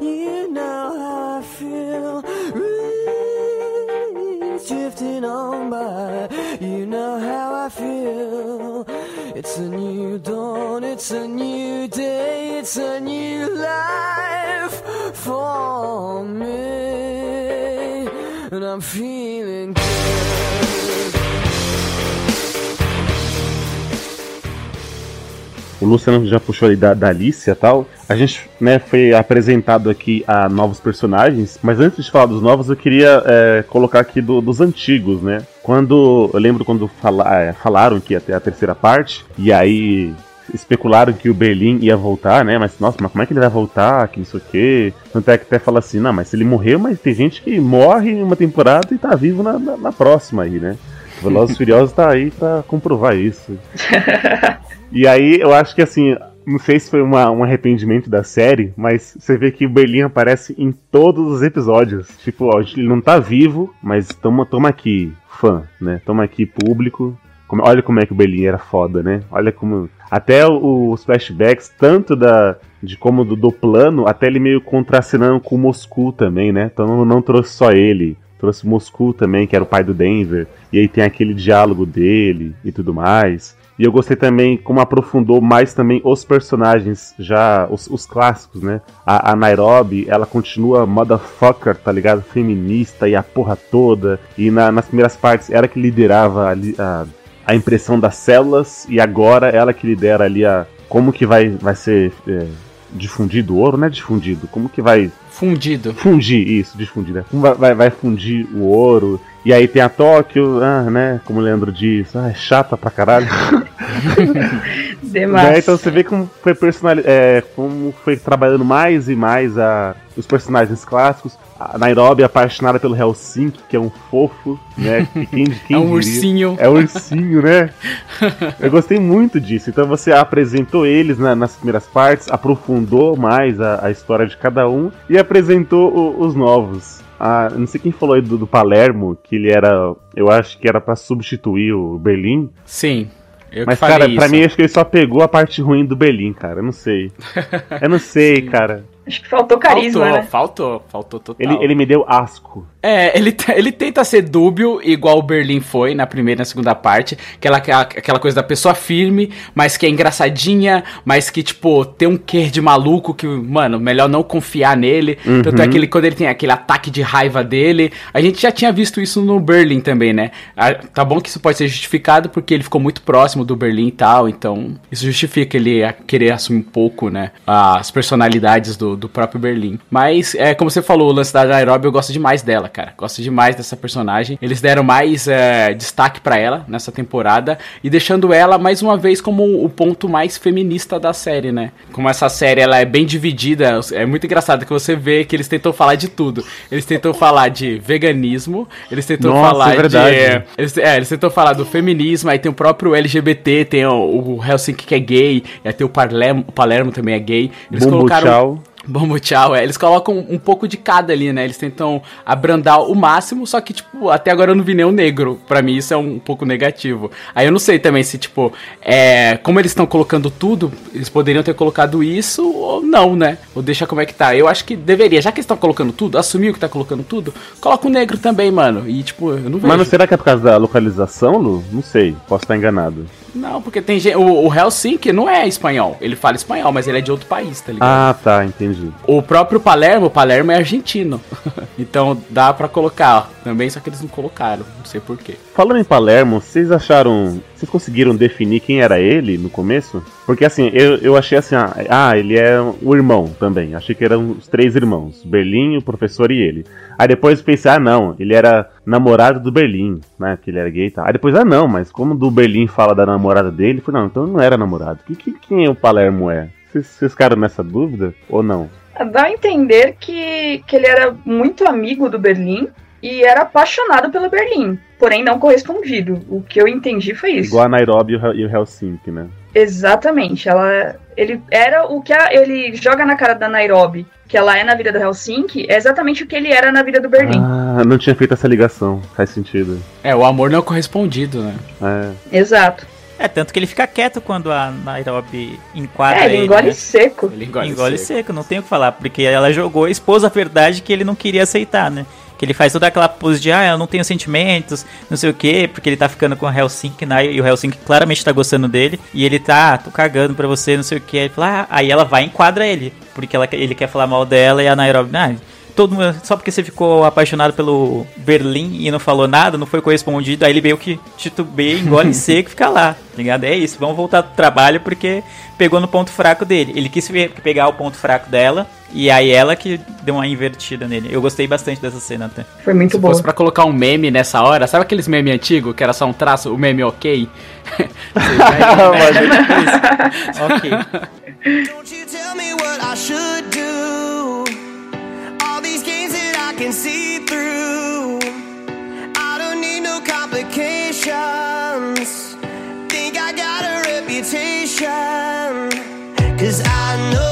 you know how I feel. Rain drifting on by, you know how I feel. It's a new dawn, it's a new day, it's a new life for me, and I'm feeling good. O Luciano já puxou ali da Alicia e tal. A gente, né, foi apresentado aqui a novos personagens, mas antes de falar dos novos, eu queria colocar aqui dos antigos, né? Eu lembro quando falaram que ia ter a terceira parte, e aí especularam que o Berlim ia voltar, né? Mas, nossa, mas como é que ele vai voltar? Que não sei o quê. Tanto é que até fala assim, não, mas se ele morreu, mas tem gente que morre em uma temporada e tá vivo na próxima aí, né? Velozes e Furiosos tá aí pra comprovar isso. E aí, eu acho que assim, não sei se foi um arrependimento da série, mas você vê que o Berlim aparece em todos os episódios. Tipo, ó, ele não tá vivo, mas toma aqui, fã, né? Toma aqui, público. Olha como é que o Berlim era foda, né? Olha como... Até os flashbacks, tanto de como do plano, até ele meio contracenando com o Moscou também, né? Então não trouxe só ele. Trouxe o Moscou também, que era o pai do Denver. E aí tem aquele diálogo dele e tudo mais. E eu gostei também como aprofundou mais também os personagens, já os clássicos, né? A Nairobi, ela continua motherfucker, tá ligado? Feminista e a porra toda. E nas primeiras partes era que liderava a impressão das células, e agora ela que lidera ali como que vai ser difundido o ouro, né? Difundido. Como que vai... Fundido. Fundir, isso, difundir, né? Como vai fundir o ouro... E aí tem a Tóquio, né? Como o Leandro diz, é chata pra caralho. Demais. Né? Então você vê como foi trabalhando mais e mais os personagens clássicos. A Nairobi apaixonada pelo Helsinki, que é um fofo, né? Quem é um ursinho. É um ursinho, né? Eu gostei muito disso. Então você apresentou eles nas primeiras partes, aprofundou mais a história de cada um e apresentou os novos. Não sei quem falou aí do Palermo, que ele era, eu acho que era pra substituir o Berlim. Sim. Mas, cara, pra mim acho que ele só pegou a parte ruim do Berlim, cara. Eu não sei. Eu não sei, cara. Acho que faltou carisma, né? Faltou total. Ele me deu asco. É, ele tenta ser dúbio, igual o Berlim foi na primeira e na segunda parte. Aquela coisa da pessoa firme, mas que é engraçadinha, mas que, tipo, tem um quê de maluco que, mano, melhor não confiar nele. Uhum. Tanto é que quando ele tem aquele ataque de raiva dele, a gente já tinha visto isso no Berlim também, né? Tá bom que isso pode ser justificado, porque ele ficou muito próximo do Berlim e tal, então isso justifica ele querer assumir um pouco, né, as personalidades do próprio Berlim. Mas, como você falou, o lance da Nairobi, eu gosto demais dela, cara. Gosto demais dessa personagem. Eles deram mais destaque pra ela nessa temporada e deixando ela, mais uma vez, como o ponto mais feminista da série, né? Como essa série, ela é bem dividida, é muito engraçado que você vê que eles tentam falar de tudo. Eles tentam falar de veganismo, eles tentam falar de... Eles tentam falar do feminismo, aí tem o próprio LGBT, tem o Helsinki que é gay, aí tem o Palermo também é gay. Eles colocaram... Eles colocam um pouco de cada ali, né? Eles tentam abrandar o máximo, só que, tipo, até agora eu não vi nenhum negro. Pra mim isso é um pouco negativo. Aí eu não sei também se, tipo, como eles estão colocando tudo, eles poderiam ter colocado isso ou não, né? Ou deixar como é que tá. Eu acho que deveria, já que eles estão colocando tudo, assumiu que tá colocando tudo, coloca o negro também, mano. E, tipo, eu não vejo. Mas será que é por causa da localização, Lu? Não sei, posso estar enganado. Não, porque tem gente... O Helsinki não é espanhol. Ele fala espanhol, mas ele é de outro país, tá ligado? Ah, tá, entendi. O próprio Palermo é argentino. Então dá pra colocar também, só que eles não colocaram. Não sei porquê. Falando em Palermo, vocês conseguiram definir quem era ele no começo? Porque assim, eu achei assim, ele é o irmão também. Achei que eram os três irmãos, Berlim, o professor e ele. Aí depois pensei, não, ele era namorado do Berlim, né, que ele era gay e tal. Aí depois, mas como do Berlim fala da namorada dele, eu falei, não, então não era namorado. Quem é o Palermo é? Vocês ficaram nessa dúvida ou não? Dá a entender que ele era muito amigo do Berlim e era apaixonado pelo Berlim, porém não correspondido. O que eu entendi foi isso. Igual a Nairobi e o Helsinki, né? Exatamente, ele era o que ele joga na cara da Nairobi, que ela é na vida do Helsinki, é exatamente o que ele era na vida do Berlim. Ah, não tinha feito essa ligação, faz sentido. É, o amor não é correspondido, né? É. Exato. É, tanto que ele fica quieto quando a Nairobi enquadra ele. É, ele engole, né? Seco. Ele engole seco, não tem o que falar, porque ela jogou, expôs a verdade que ele não queria aceitar, né? Ele faz toda aquela pose de, eu não tenho sentimentos, não sei o quê, porque ele tá ficando com a Helsinki, né? E o Helsinki claramente tá gostando dele, e ele tá, tô cagando pra você, não sei o quê. Aí, aí ela vai e enquadra ele, porque ele quer falar mal dela, e a Nairobi, todo mundo, só porque você ficou apaixonado pelo Berlim e não falou nada, não foi correspondido, aí ele meio que titubeia, engole seco e fica lá, ligado? É isso, vamos voltar pro trabalho, porque pegou no ponto fraco dele. Ele quis pegar o ponto fraco dela, e aí ela que deu uma invertida nele. Eu gostei bastante dessa cena até. Foi muito boa. Se fosse pra colocar um meme nessa hora, sabe aqueles meme antigo que era só um traço, o meme ok? Ok. Don't you tell me what I should do. All these games that I can see through. I don't need no complications. Think I got a reputation. 'Cause I know.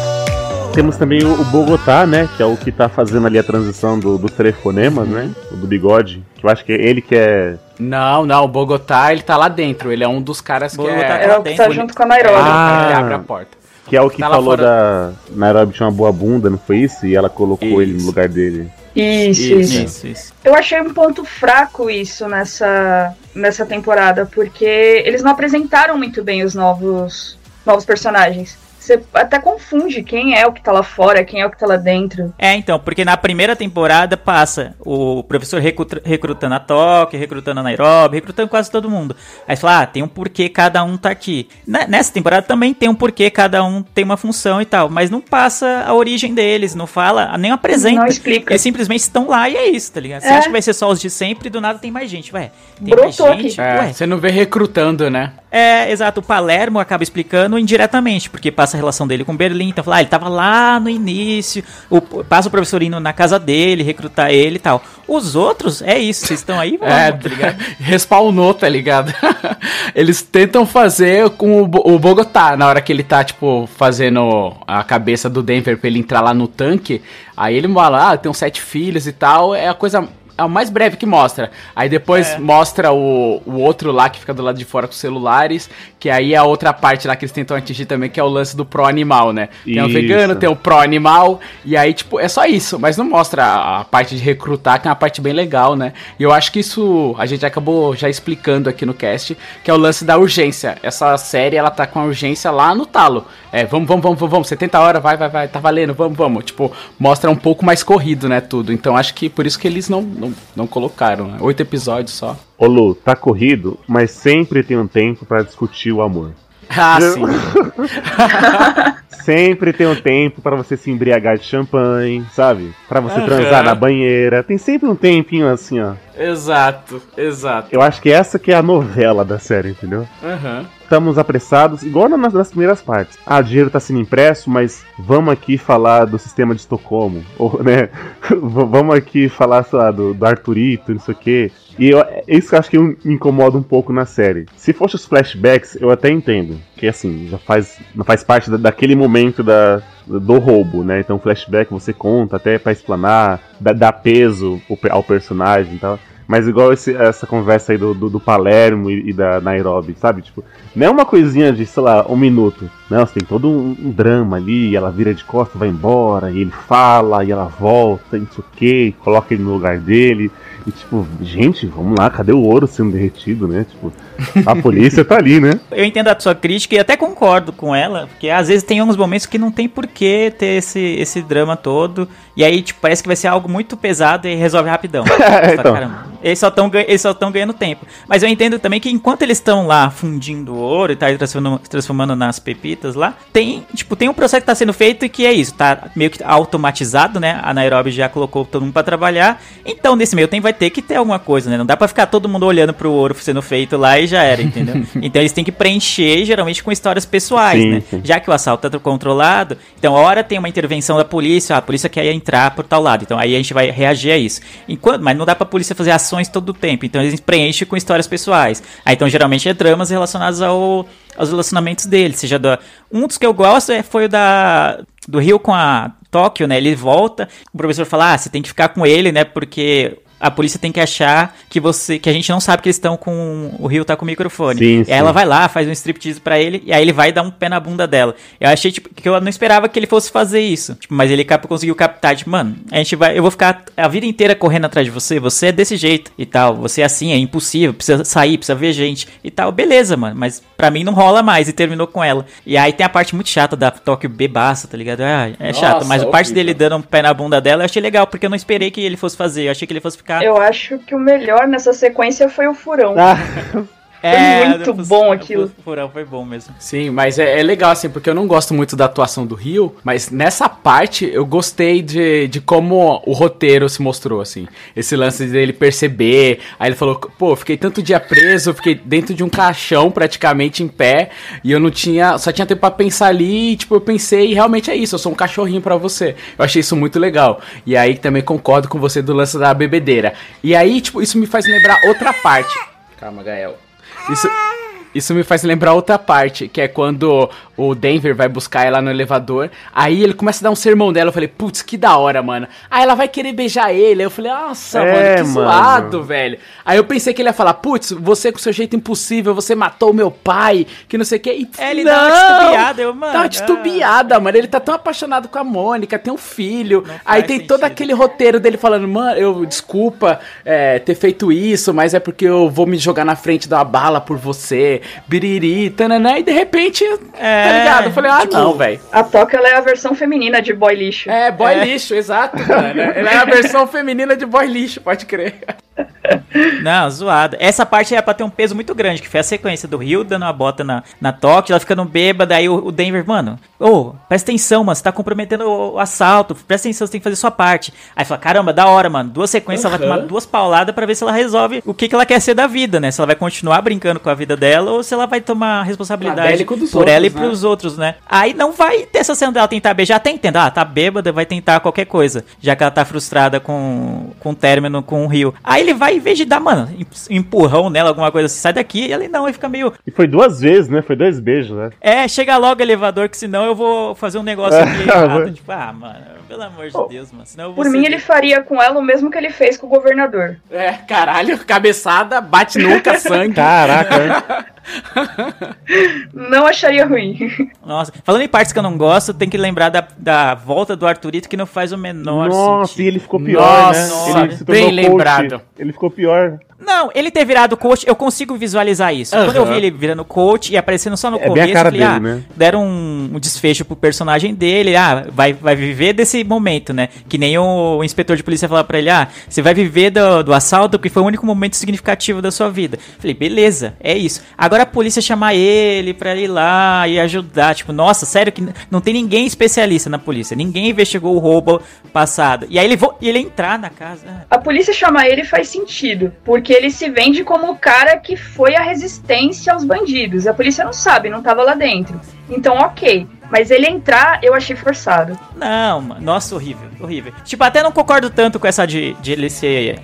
Temos também o Bogotá, né, que é o que tá fazendo ali a transição do telefonema, né, do bigode, que eu acho que é ele que é... Não, o Bogotá, ele tá lá dentro, ele é um dos caras que é o que tá junto com a Nairobi, ele abre a porta. Que é o que tá falou da Nairobi tinha uma boa bunda, não foi isso? E ela colocou ele no lugar dele. Isso. Eu achei um ponto fraco isso nessa temporada, porque eles não apresentaram muito bem os novos personagens. Você até confunde quem é o que tá lá fora, quem é o que tá lá dentro. É, então, porque na primeira temporada passa o professor recrutando a Tóquio, recrutando a Nairobi, recrutando quase todo mundo. Aí você fala, tem um porquê cada um tá aqui. Nessa temporada também tem um porquê cada um tem uma função e tal, mas não passa a origem deles, não fala, nem apresenta. Não explica. Eles simplesmente estão lá e é isso, tá ligado? Você acha que vai ser só os de sempre e do nada tem mais gente, Tem brotou mais gente, aqui. Você não vê recrutando, né? É, exato. O Palermo acaba explicando indiretamente, porque passa a relação dele com Berlim. Então, ele tava lá no início, passa o professor indo na casa dele, recrutar ele e tal. Os outros, é isso, vocês estão aí, mano, tá ligado? Respawnou, tá ligado? Eles tentam fazer com o Bogotá, na hora que ele tá, tipo, fazendo a cabeça do Denver pra ele entrar lá no tanque, aí ele fala, tem uns 7 filhos e tal, é a coisa... é o mais breve que mostra. Aí depois mostra o outro lá que fica do lado de fora com os celulares, que aí é a outra parte lá que eles tentam atingir também, que é o lance do pró-animal, né? Tem o vegano, tem o pró-animal, e aí, tipo, é só isso. Mas não mostra a parte de recrutar, que é uma parte bem legal, né? E eu acho que isso a gente acabou já explicando aqui no cast, que é o lance da urgência. Essa série, ela tá com a urgência lá no talo. É, vamos, 70 horas, vai, tá valendo, vamos. Tipo, mostra um pouco mais corrido, né, tudo. Então acho que por isso que eles não colocaram, né? 8 episódios só. Ô Lu, tá corrido, mas sempre tem um tempo pra discutir o amor. Ah, sim. Sempre tem um tempo pra você se embriagar de champanhe, sabe? Pra você transar na banheira. Tem sempre um tempinho assim, ó. Exato. Eu acho que essa que é a novela da série, entendeu? Aham. Estamos apressados, igual nas primeiras partes. Ah, o dinheiro tá sendo impresso, mas vamos aqui falar do sistema de Estocolmo. Ou, né? Vamos aqui falar, sei lá, do Arturito, não sei o quê. E isso que eu acho que me incomoda um pouco na série. Se fosse os flashbacks, eu até entendo. Que assim, já faz parte daquele momento do roubo, né? Então flashback você conta até pra explanar, dá peso ao personagem e tal. Mas igual essa conversa aí do Palermo e da Nairobi, sabe? Tipo, não é uma coisinha de, sei lá, um minuto. Não, você tem todo um drama ali, ela vira de costas, vai embora, e ele fala, e ela volta, e não sei o quê, coloca ele no lugar dele. E tipo, gente, vamos lá, cadê o ouro sendo derretido, né? Tipo, a polícia tá ali, né? Eu entendo a sua crítica e até concordo com ela, porque às vezes tem alguns momentos que não tem por que ter esse drama todo, e aí tipo, parece que vai ser algo muito pesado e resolve rapidão. Então. Caramba. Eles só estão ganhando tempo. Mas eu entendo também que enquanto eles estão lá fundindo ouro e tá transformando nas pepitas lá, tem um processo que tá sendo feito e que é isso, tá meio que automatizado, né? A Nairobi já colocou todo mundo pra trabalhar, então nesse meio tempo vai ter que ter alguma coisa, né? Não dá pra ficar todo mundo olhando pro ouro sendo feito lá e já era, entendeu? Então eles têm que preencher geralmente com histórias pessoais, sim, né? Sim. Já que o assalto tá controlado, então hora tem uma intervenção da polícia, a polícia quer entrar por tal lado, então aí a gente vai reagir a isso. Mas não dá pra polícia fazer as todo o tempo, então eles preenchem com histórias pessoais. Aí então geralmente é dramas relacionados aos relacionamentos deles, seja um dos que eu gosto foi o do Rio com a Tóquio, né? Ele volta, o professor fala, você tem que ficar com ele, né? Porque a polícia tem que achar que a gente não sabe que eles estão com o Rio tá com o microfone. Sim, sim. E aí ela vai lá, faz um striptease pra ele, e aí ele vai dar um pé na bunda dela. Eu achei, tipo, que eu não esperava que ele fosse fazer isso. Tipo, mas ele conseguiu captar, tipo, mano, eu vou ficar a vida inteira correndo atrás de você, você é desse jeito e tal, você é assim, é impossível, precisa sair, precisa ver gente e tal. Beleza, mano, mas pra mim não rola mais, e terminou com ela. E aí tem a parte muito chata da Tóquio bebaça, tá ligado? É chato, mas a parte dele dando um pé na bunda dela eu achei legal, porque eu não esperei que ele fosse fazer, eu achei que ele fosse ficar. Eu acho que o melhor nessa sequência foi o furão. Foi muito bom aquilo. O furão foi bom mesmo. Sim, mas é legal assim, porque eu não gosto muito da atuação do Rio, mas nessa parte eu gostei de como o roteiro se mostrou, assim. Esse lance dele perceber, aí ele falou, fiquei tanto dia preso, fiquei dentro de um caixão praticamente em pé, e eu não tinha, só tinha tempo pra pensar ali, e tipo, eu pensei, e realmente é isso, eu sou um cachorrinho pra você. Eu achei isso muito legal. E aí também concordo com você do lance da bebedeira. E aí, tipo, isso me faz lembrar outra parte. Calma, Gael. Isso me faz lembrar outra parte, que é quando o Denver vai buscar ela no elevador, aí ele começa a dar um sermão dela, eu falei, putz, que da hora, mano. Aí ela vai querer beijar ele, aí eu falei, nossa, mano, que zoado, velho. Aí eu pensei que ele ia falar, putz, você com seu jeito impossível, você matou meu pai, que não sei o que. E ele não, tá uma titubeada, mano, ele tá tão apaixonado com a Mônica, tem um filho, aí tem todo aquele roteiro dele falando, mano, eu desculpa ter feito isso, mas é porque eu vou me jogar na frente da bala por você. Biriri, tananá, e de repente, tá ligado? Eu falei, tipo, não, velho. A Toca, ela é a versão feminina de boy lixo. É, boy lixo, exato, mano. Ela é a versão feminina de boy lixo, pode crer. Não, zoada. Essa parte era pra ter um peso muito grande, que foi a sequência do Rio dando uma bota na Tóquio, ela ficando bêbada, aí o Denver, mano, presta atenção, mano, você tá comprometendo o assalto, presta atenção, você tem que fazer sua parte. Aí fala, caramba, da hora, mano, duas sequências, ela vai tomar duas pauladas pra ver se ela resolve o que ela quer ser da vida, né? Se ela vai continuar brincando com a vida dela ou se ela vai tomar responsabilidade por ela e pros outros, né? Aí não vai ter essa cena dela tentar beijar, até entendo, tá bêbada, vai tentar qualquer coisa, já que ela tá frustrada com o término com o Rio. Aí ele vai e veja de dar, mano, empurrão nela, alguma coisa assim, sai daqui, e ele não, ele fica meio... E foi duas vezes, né? Foi 2 beijos, né? É, chega logo, elevador, que senão eu vou fazer um negócio aqui errado, tipo, ah, mano, pelo amor de Deus, mano, senão eu vou... Por mim, ele faria com ela o mesmo que ele fez com o governador. É, caralho, cabeçada, bate nunca, sangue. Caraca, não acharia ruim. Nossa, falando em partes que eu não gosto, tem que lembrar da volta do Arturito, que não faz o menor sentido. E ele ficou pior, né? Ele se tornou bem coach. Lembrado. Ele ficou pior. Não, ele ter virado coach, eu consigo visualizar isso. Quando eu vi ele virando coach e aparecendo só no começo, bem a cara eu falei, dele, né? Deram um desfecho pro personagem dele, vai viver desse momento, né? Que nem o inspetor de polícia falava pra ele, você vai viver do assalto, porque foi o único momento significativo da sua vida. Falei, beleza, é isso. Agora a polícia chamar ele pra ir lá e ajudar, tipo, nossa, sério que não tem ninguém especialista na polícia, ninguém investigou o roubo passado. E aí ele entrar na casa. A polícia chamar ele faz sentido, porque ele se vende como o cara que foi a resistência aos bandidos. A polícia não sabe, não tava lá dentro. Então, ok. Mas ele entrar, eu achei forçado. Não, mano. Nossa, horrível, horrível. Tipo, até não concordo tanto com essa de ele ser...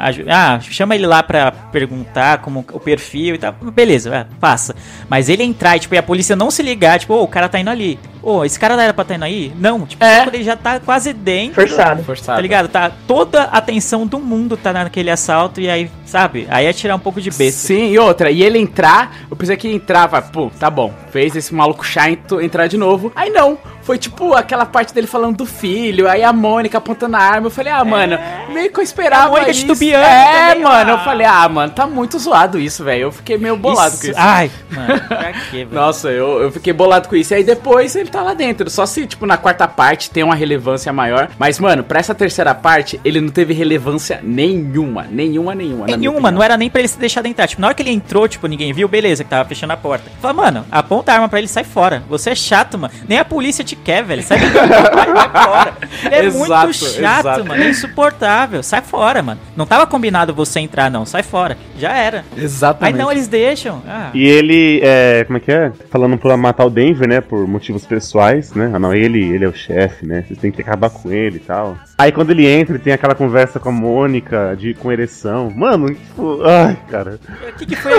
chama ele lá pra perguntar como o perfil e tal. Beleza, passa. Mas ele entrar e a polícia não se ligar. Tipo, o cara tá indo ali. Esse cara não era pra tá indo aí? Não. Tipo, ele já tá quase dentro. Forçado. Tá ligado? Tá, toda a atenção do mundo tá naquele assalto e aí, sabe? Aí é tirar um pouco de besta. Sim, e outra. E ele entrar, eu pensei que ele entrava, pô, tá bom. Fez esse maluco chá entrar de novo. Aí não, foi tipo aquela parte dele falando do filho, aí a Mônica apontando a arma, eu falei, mano, meio que eu esperava a Mônica isso. Titubeando também, mano, eu falei, mano, tá muito zoado isso, velho, eu fiquei meio bolado isso, com isso. Ai, mano, pra quê, velho? Nossa, eu fiquei bolado com isso, e aí depois ele tá lá dentro, só se, tipo, na quarta parte tem uma relevância maior, mas, mano, pra essa terceira parte, ele não teve relevância nenhuma, não era nem pra ele se deixar de entrar, tipo, na hora que ele entrou, tipo, ninguém viu, beleza, que tava fechando a porta. Fala, mano, aponta a arma pra ele, sai fora, você é chato, mano, nem a polícia te quer, velho, sai fora. Ele é muito chato, mano, é insuportável, sai fora, mano. Não tava combinado você entrar, não, sai fora, já era. Exatamente. Aí não, eles deixam. E ele, como é que é? Falando pra matar o Denver, né, por motivos pessoais, né, não, ele é o chefe, né, vocês têm que acabar com ele e tal. Aí quando ele entra, tem aquela conversa com a Mônica, com ereção, mano, tipo, ai, cara. O que foi?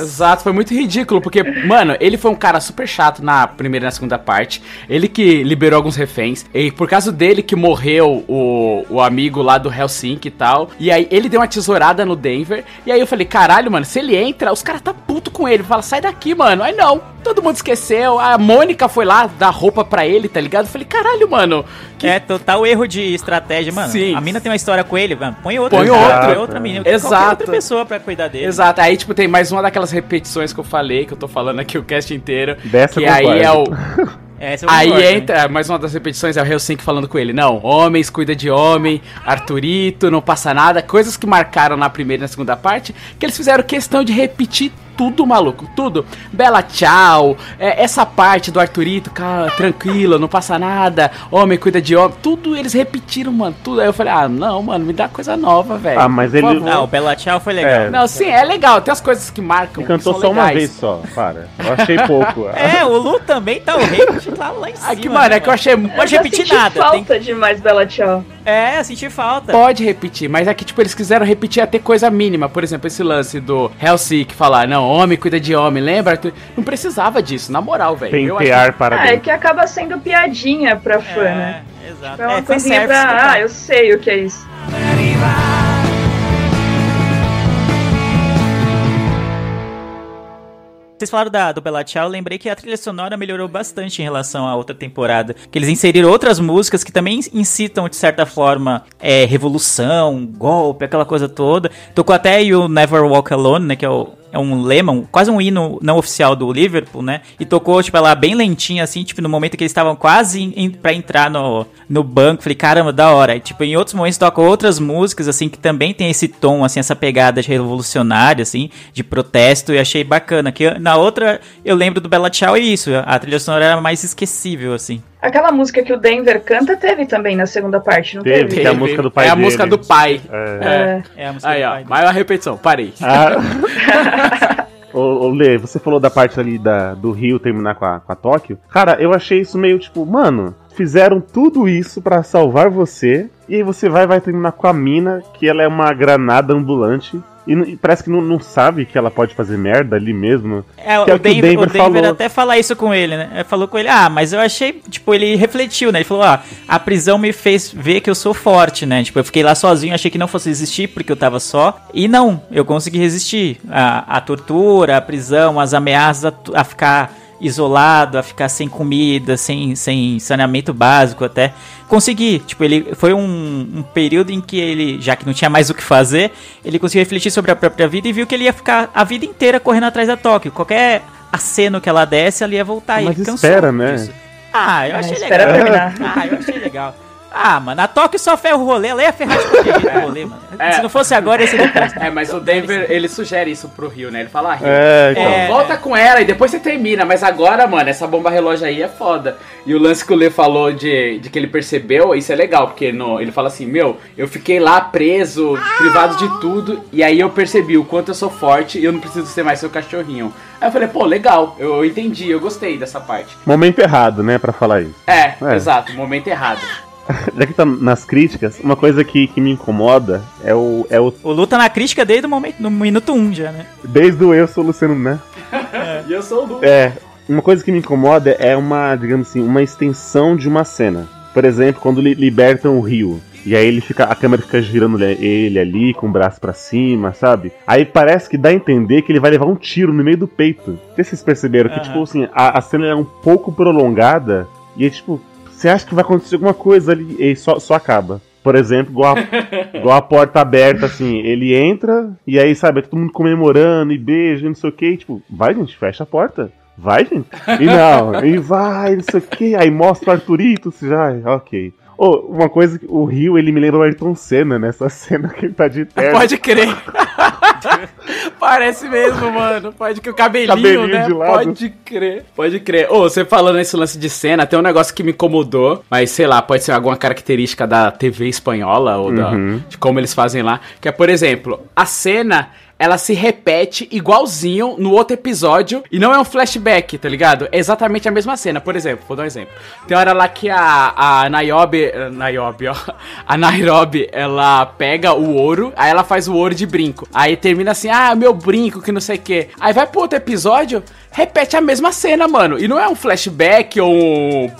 Exato, foi muito ridículo, porque, mano, ele foi um cara super chato na primeira e na segunda parte, ele que liberou alguns reféns, e por causa dele que morreu o amigo lá do Helsinki e tal, e aí ele deu uma tesourada no Denver, e aí eu falei, caralho, mano, se ele entra, os caras tá puto com ele, fala, sai daqui, mano, aí não, todo mundo esqueceu, a Mônica foi lá dar roupa pra ele, tá ligado? Eu falei, caralho, mano. Que... É, total erro de estratégia, mano. Sim. A mina tem uma história com ele, mano, põe outra mina, qualquer outra pessoa pra cuidar dele. Exato, aí tipo, tem mais uma daquelas repetições que eu falei, que eu tô falando aqui o cast inteiro, dessa que aí é o... Aí entra, mais uma das repetições, é o Helsinki falando com ele, não, homens, cuida de homem, Arturito, não passa nada, coisas que marcaram na primeira e na segunda parte, que eles fizeram questão de repetir tudo, maluco, tudo. Bella Ciao, essa parte do Arturito, cara, tranquilo, não passa nada, homem, cuida de homem, tudo eles repetiram, mano, tudo. Aí eu falei, não, mano, me dá coisa nova, velho. Mas ele... Não, o Bella Ciao foi legal. Não, sim, é legal, tem as coisas que marcam. Ele cantou só uma vez só, para. Eu achei pouco. O Lu também tá horrível. Lá em cima, que mano, é que eu achei... Pode repetir nada. Falta demais, Bella Ciao. Eu senti falta. Pode repetir, mas é que, tipo, eles quiseram repetir até coisa mínima. Por exemplo, esse lance do Helsinki falar, não, homem cuida de homem, lembra? Não precisava disso, na moral, velho. Pentear para dentro. É que acaba sendo piadinha pra fã, né? Exato. Tipo, é uma coisinha pra... eu sei o que é isso. Vocês falaram do Bella Ciao, eu lembrei que a trilha sonora melhorou bastante em relação à outra temporada, que eles inseriram outras músicas que também incitam, de certa forma, revolução, golpe, aquela coisa toda. Tocou até You Never Walk Alone, né, que é um lema, quase um hino não oficial do Liverpool, né, e tocou, tipo, ela bem lentinha, assim, tipo, no momento que eles estavam quase pra entrar no banco, falei, caramba, da hora, e, tipo, em outros momentos tocam outras músicas, assim, que também tem esse tom, assim, essa pegada de revolucionária, assim, de protesto, e achei bacana, que na outra, eu lembro do Bella Ciao e isso, a trilha sonora era mais esquecível, assim. Aquela música que o Denver canta teve também na segunda parte, não teve? Teve, que é a música do pai dele. É a música do pai. É a música do pai. Maior repetição, parei. Ô, Lê, você falou da parte ali do Rio terminar com a Tóquio. Cara, eu achei isso meio tipo, mano... fizeram tudo isso pra salvar você, e aí você vai terminar com a mina, que ela é uma granada ambulante, e parece que não sabe que ela pode fazer merda ali mesmo. É, que o Denver falou. Até falar isso com ele, né? Falou com ele, mas eu achei, tipo, ele refletiu, né? Ele falou, a prisão me fez ver que eu sou forte, né? Tipo, eu fiquei lá sozinho, achei que não fosse resistir porque eu tava só. E não, eu consegui resistir. A tortura, a prisão, as ameaças a ficar isolado, a ficar sem comida, sem saneamento básico até. Consegui, tipo, ele foi um período em que ele, já que não tinha mais o que fazer, ele conseguiu refletir sobre a própria vida e viu que ele ia ficar a vida inteira correndo atrás da Tóquio. Qualquer aceno que ela desse, ela ia voltar. Mas ele espera, né? Disso. Eu achei legal. Terminar. Eu achei legal. Mano, a Tóquio só ferra o rolê, ela ia ferrar de qualquer jeito o rolê, mano. Se não fosse agora, ia ser depois. Mas o Denver, ele sugere isso pro Rio, né? Ele fala, Rio, volta com ela e depois você termina. Mas agora, mano, essa bomba relógio aí é foda. E o lance que o Lê falou de que ele percebeu, isso é legal, porque ele fala assim, eu fiquei lá preso, privado de tudo, e aí eu percebi o quanto eu sou forte e eu não preciso ser mais seu cachorrinho. Aí eu falei, legal, eu entendi, eu gostei dessa parte. Momento errado, né, pra falar isso. Exato, momento errado. Já que tá nas críticas, uma coisa que me incomoda é o Lu tá na crítica desde o momento, no minuto 1 já, né? Desde o eu sou o Luciano, né? E eu sou o Lu. Uma coisa que me incomoda é digamos assim, uma extensão de uma cena. Por exemplo, quando libertam o Rio. E aí a câmera fica girando ele ali, com o braço pra cima, sabe? Aí parece que dá a entender que ele vai levar um tiro no meio do peito. Não sei se vocês perceberam que, tipo assim, a cena é um pouco prolongada e é tipo... Você acha que vai acontecer alguma coisa ali e só acaba. Por exemplo, igual a porta aberta, assim, ele entra e aí, sabe, todo mundo comemorando e beijo, não sei o que, e, tipo, vai, gente, fecha a porta. Vai, gente. E vai, não sei o que, aí mostra o Arturito, ok. Uma coisa, o Rio, ele me lembra o Ayrton Senna nessa cena que ele tá de terno. Pode crer. Parece mesmo, mano. Pode que o cabelinho né? De lado. Pode crer. Você falando esse lance de cena, tem um negócio que me incomodou, mas sei lá, pode ser alguma característica da TV espanhola ou de como eles fazem lá, que é, por exemplo, a cena... Ela se repete igualzinho no outro episódio e não é um flashback, tá ligado? É exatamente a mesma cena. Por exemplo, vou dar um exemplo. Tem hora lá que a Nairobi, ela pega o ouro, aí ela faz o ouro de brinco. Aí termina assim, meu brinco, que não sei o quê. Aí vai pro outro episódio, repete a mesma cena, mano. E não é um flashback ou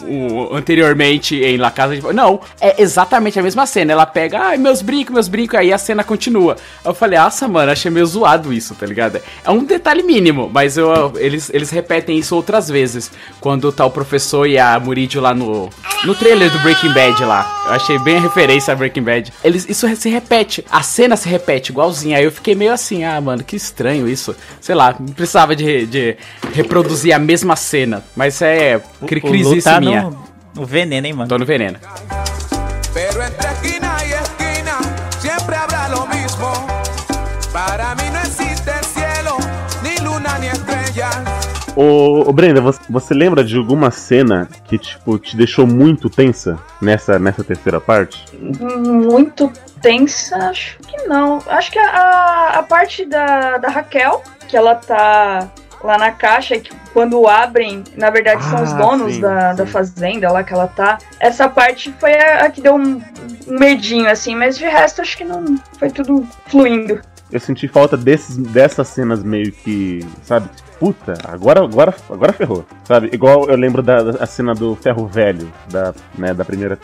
anteriormente em La Casa de Papel. Não, é exatamente a mesma cena. Ela pega, meus brincos, aí a cena continua. Aí eu falei, nossa, mano, achei meio zoado isso, tá ligado? É um detalhe mínimo, mas eles repetem isso outras vezes, quando tá o professor e a Murídio lá no trailer do Breaking Bad lá. Eu achei bem a referência a Breaking Bad. Isso se repete, a cena se repete igualzinha, aí eu fiquei meio assim, mano, que estranho isso. Sei lá, não precisava de reproduzir a mesma cena, mas é crise tá minha. No veneno, hein, mano? Tô no veneno. Ô Brenda, você lembra de alguma cena que, tipo, te deixou muito tensa nessa terceira parte? Muito tensa? Acho que não. Acho que a parte da Raquel, que ela tá lá na caixa, que quando abrem, na verdade são os donos da fazenda lá que ela tá. Essa parte foi a que deu um medinho, assim, mas de resto acho que não, foi tudo fluindo. Eu senti falta dessas cenas meio que, sabe, puta, agora ferrou, sabe? Igual eu lembro da cena do ferro velho, da primeira,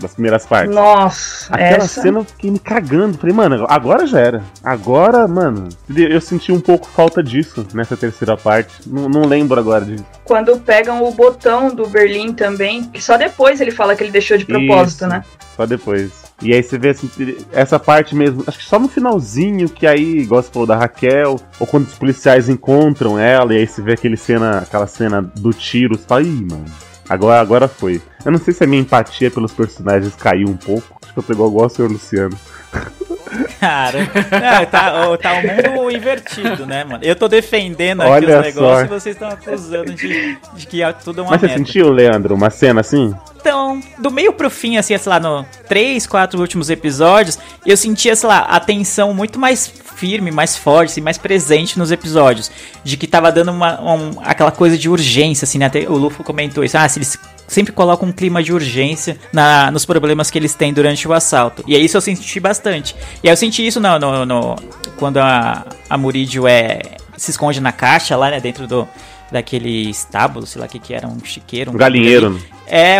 das primeiras partes. Nossa, Aquela cena eu fiquei me cagando, falei, mano, agora já era. Agora, mano, eu senti um pouco falta disso nessa terceira parte, não lembro agora disso. Quando pegam o botão do Berlim também, que só depois ele fala que ele deixou de propósito, isso, né? Só depois. E aí você vê assim, essa parte mesmo, acho que só no finalzinho, que aí, igual você falou da Raquel, ou quando os policiais encontram ela, e aí você vê aquela cena do tiro, você fala, mano, agora foi. Eu não sei se a minha empatia pelos personagens caiu um pouco, acho que eu tô igual o senhor Luciano. Cara, não, tá um mundo invertido, né, mano? Eu tô defendendo aqui os negócios e vocês estão acusando de que tudo é uma merda. Mas você sentiu, Leandro, uma cena assim? Então, do meio pro fim, assim, sei lá, no 3, 4 últimos episódios, eu sentia, sei lá, a tensão muito mais firme, mais forte, assim, mais presente nos episódios. De que tava dando aquela coisa de urgência, assim, né? Até o Lufo comentou isso. Ah, se eles sempre colocam um clima de urgência nos problemas que eles têm durante o assalto. E é isso eu senti bastante. E aí eu senti isso quando a Murídio se esconde na caixa lá, né? Dentro daquele estábulo, sei lá o que era, um chiqueiro. Um galinheiro.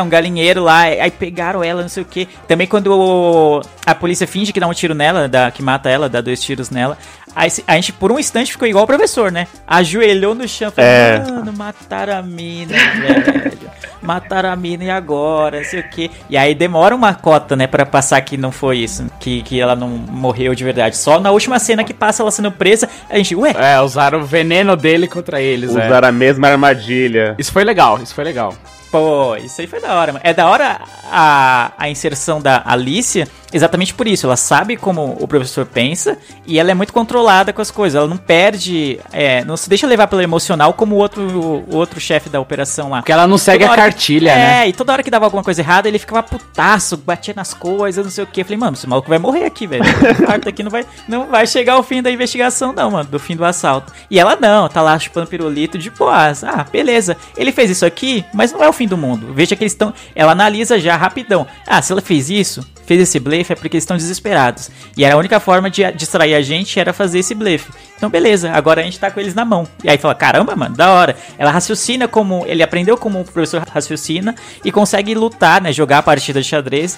Um galinheiro lá, aí pegaram ela, não sei o que. Também quando a polícia finge que dá um tiro nela, que mata ela, dá 2 tiros nela. Aí a gente, por um instante, ficou igual o professor, né? Ajoelhou no chão, falou, mano, mataram a mina, velho. Mataram a mina e agora, não sei o que. E aí demora uma cota, né, pra passar que não foi isso, que ela não morreu de verdade. Só na última cena que passa ela sendo presa, a gente, ué? Usaram o veneno dele contra eles, usaram a mesma armadilha. Isso foi legal. Pô, isso aí foi da hora, mano. É da hora a inserção da Alicia, exatamente por isso. Ela sabe como o professor pensa e ela é muito controlada com as coisas. Ela não perde, não se deixa levar pelo emocional como o outro chefe da operação lá. Porque ela não segue a cartilha, né? E toda hora que dava alguma coisa errada, ele ficava putaço, batia nas coisas, não sei o quê. Eu falei, mano, esse maluco vai morrer aqui, velho. O quarto aqui não vai chegar ao fim da investigação, não, mano, do fim do assalto. E ela não, tá lá chupando pirulito de boas. Ah, beleza, ele fez isso aqui, mas não é o fim do mundo. Veja que eles estão... Ela analisa já rapidão. Ah, se ela fez isso, fez esse blefe, é porque eles estão desesperados. E era a única forma de distrair a gente era fazer esse blefe. Então, beleza, agora a gente tá com eles na mão. E aí fala, caramba, mano, da hora. Ela raciocina como... Ele aprendeu como o professor raciocina e consegue lutar, né? Jogar a partida de xadrez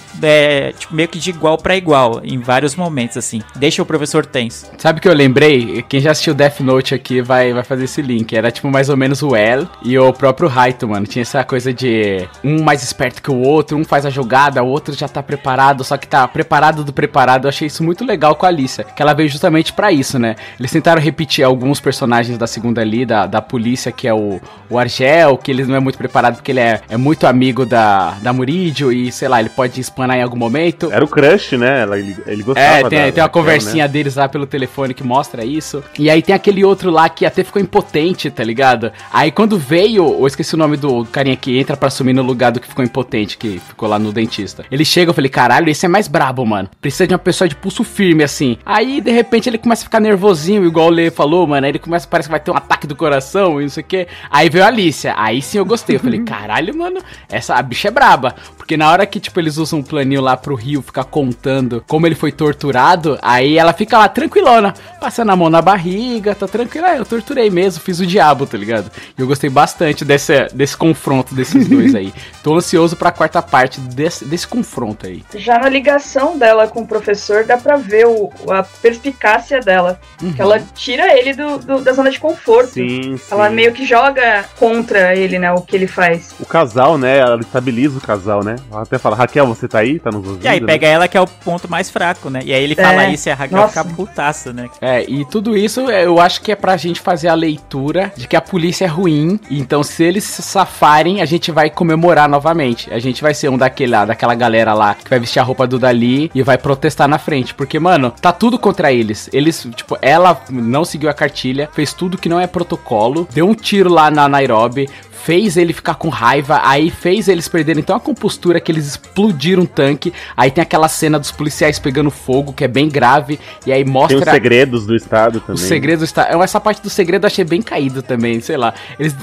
tipo, meio que de igual pra igual, em vários momentos, assim. Deixa o professor tenso. Sabe o que eu lembrei? Quem já assistiu Death Note aqui vai fazer esse link. Era tipo mais ou menos o L e o próprio Raito, mano. Tinha essa coisa de um mais esperto que o outro, um faz a jogada, o outro já tá preparado, só que tá preparado do preparado. Eu achei isso muito legal com a Alicia, que ela veio justamente pra isso, né? Eles tentaram repetir alguns personagens da segunda ali, da polícia, que é o Argel, que ele não é muito preparado porque ele é muito amigo da Murídio e, sei lá, ele pode espanar em algum momento. Era o crush, né? Ele gostava dela. Tem uma conversinha, né, deles lá pelo telefone que mostra isso. E aí tem aquele outro lá que até ficou impotente, tá ligado? Aí quando veio, eu esqueci o nome do carinha que entra pra assumir no lugar do que ficou impotente, que ficou lá no dentista. Ele chega, eu falei, caralho, esse é mais brabo, mano. Precisa de uma pessoa de pulso firme, assim. Aí, de repente, ele começa a ficar nervosinho, igual o Lê falou, mano, aí ele começa, parece que vai ter um ataque do coração e não sei o que. Aí veio a Alicia, aí sim eu gostei, eu falei, caralho, mano, a bicha é braba, porque na hora que, tipo, eles usam um planinho lá pro Rio ficar contando como ele foi torturado, aí ela fica lá tranquilona, passando a mão na barriga, tá tranquila, eu torturei mesmo, fiz o diabo, tá ligado? E eu gostei bastante desse confronto desses dois aí. Tô ansioso pra quarta parte desse confronto aí. Já na ligação dela com o professor, dá pra ver a perspicácia dela, que ela tira ele da zona de conforto. Sim. Ela meio que joga contra ele, né, o que ele faz. O casal, né, ela estabiliza o casal, né. Ela até fala, Raquel, você tá aí? Tá nos ouvindo? E aí pega, né, ela que é o ponto mais fraco, né. E aí ele fala isso e a Raquel fica putaça, né. E tudo isso eu acho que é pra gente fazer a leitura de que a polícia é ruim, então se eles se safarem, a gente vai comemorar novamente. A gente vai ser um daquela galera lá que vai vestir a roupa do Dali e vai protestar na frente, porque, mano, tá tudo contra eles. Eles, tipo, ela não seguiu a cartilha, fez tudo que não é protocolo, deu um tiro lá na Nairobi, fez ele ficar com raiva, aí fez eles perderem então a compostura que eles explodiram o tanque, aí tem aquela cena dos policiais pegando fogo, que é bem grave, e aí mostra... Tem os segredos do Estado também. Os segredos do Estado. Essa parte do segredo eu achei bem caído também, sei lá.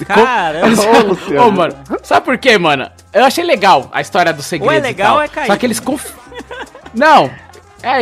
Caramba! Mano, sabe por quê, mano? Eu achei legal a história do segredo. Ou é legal ou é caído. Só que eles... Não!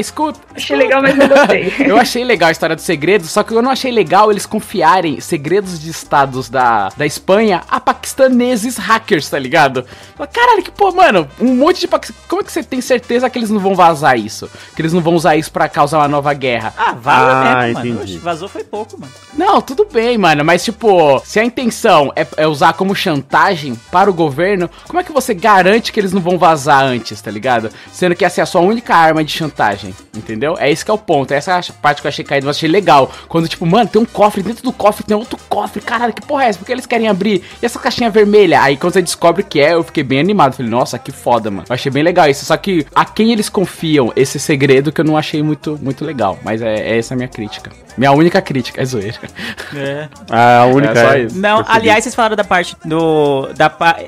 Escuta. Achei legal, mas não gostei. Eu achei legal a história dos segredos, só que eu não achei legal eles confiarem segredos de estados da Espanha a paquistaneses hackers, tá ligado? Caralho, que pô, mano, um monte de paquistaneses. Como é que você tem certeza que eles não vão vazar isso? Que eles não vão usar isso pra causar uma nova guerra? Vaza mesmo, mano. Vazou foi pouco, mano. Não, tudo bem, mano, mas tipo, se a intenção é usar como chantagem para o governo, como é que você garante que eles não vão vazar antes, tá ligado? Sendo que essa é a sua única arma de chantagem. Entendeu? É esse que é o ponto. Essa parte que eu achei caída, mas achei legal. Quando, tipo, mano, tem um cofre, dentro do cofre tem outro cofre. Caralho, que porra é essa? Por que eles querem abrir? E essa caixinha vermelha? Aí quando você descobre o que é, eu fiquei bem animado. Falei, nossa, que foda, mano. Eu achei bem legal isso. Só que a quem eles confiam esse segredo que eu não achei muito, muito legal. Mas é essa a minha crítica. Minha única crítica, é zoeira. A única é só isso. Não, aliás, vocês falaram da parte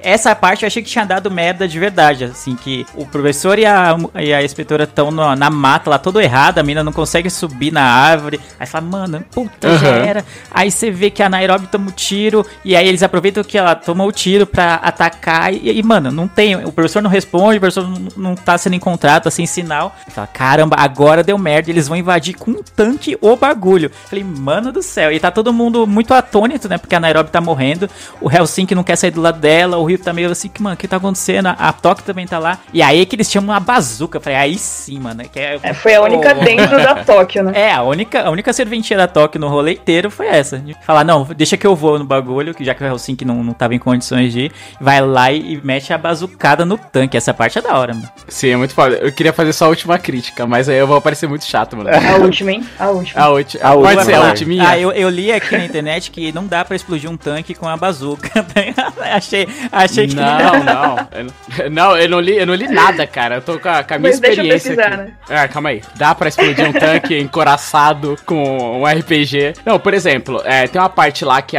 essa parte eu achei que tinha dado merda de verdade. Assim, que o professor e a inspetora estão na na mata lá, todo errado, a mina não consegue subir na árvore. Aí fala, mano, puta, já era. Aí você vê que a Nairobi toma o tiro, e aí eles aproveitam que ela toma o tiro pra atacar, e mano, não tem, o professor não responde, o professor não tá sendo encontrado, assim, sinal. Fala, caramba, agora deu merda, eles vão invadir com um tanque o bagulho. Falei, mano do céu, e tá todo mundo muito atônito, né, porque a Nairobi tá morrendo, o Helsinki não quer sair do lado dela, o Rio tá meio assim, mano, o que tá acontecendo? A Tóquio também tá lá, e aí que eles chamam uma bazuca, falei, aí sim, mano. Que é... É, foi a única dentro da Tóquio, né? É, a única serventia da Tóquio no rolê inteiro foi essa. Falar, não, deixa que eu vou no bagulho, já que o Helsinki não tava em condições de ir, vai lá e mete a bazucada no tanque. Essa parte é da hora, mano. Sim, é muito foda. Eu queria fazer só a última crítica, mas aí eu vou parecer muito chato, mano. A última, hein? A última. Pode ser a última. Ah, eu li aqui na internet que não dá pra explodir um tanque com a bazuca. Achei que não. Eu não li nada, cara. Eu tô com a minha experiência aqui. Né? Ah, calma aí. Dá pra explodir um tanque encoraçado com um RPG. Não, por exemplo, tem uma parte lá que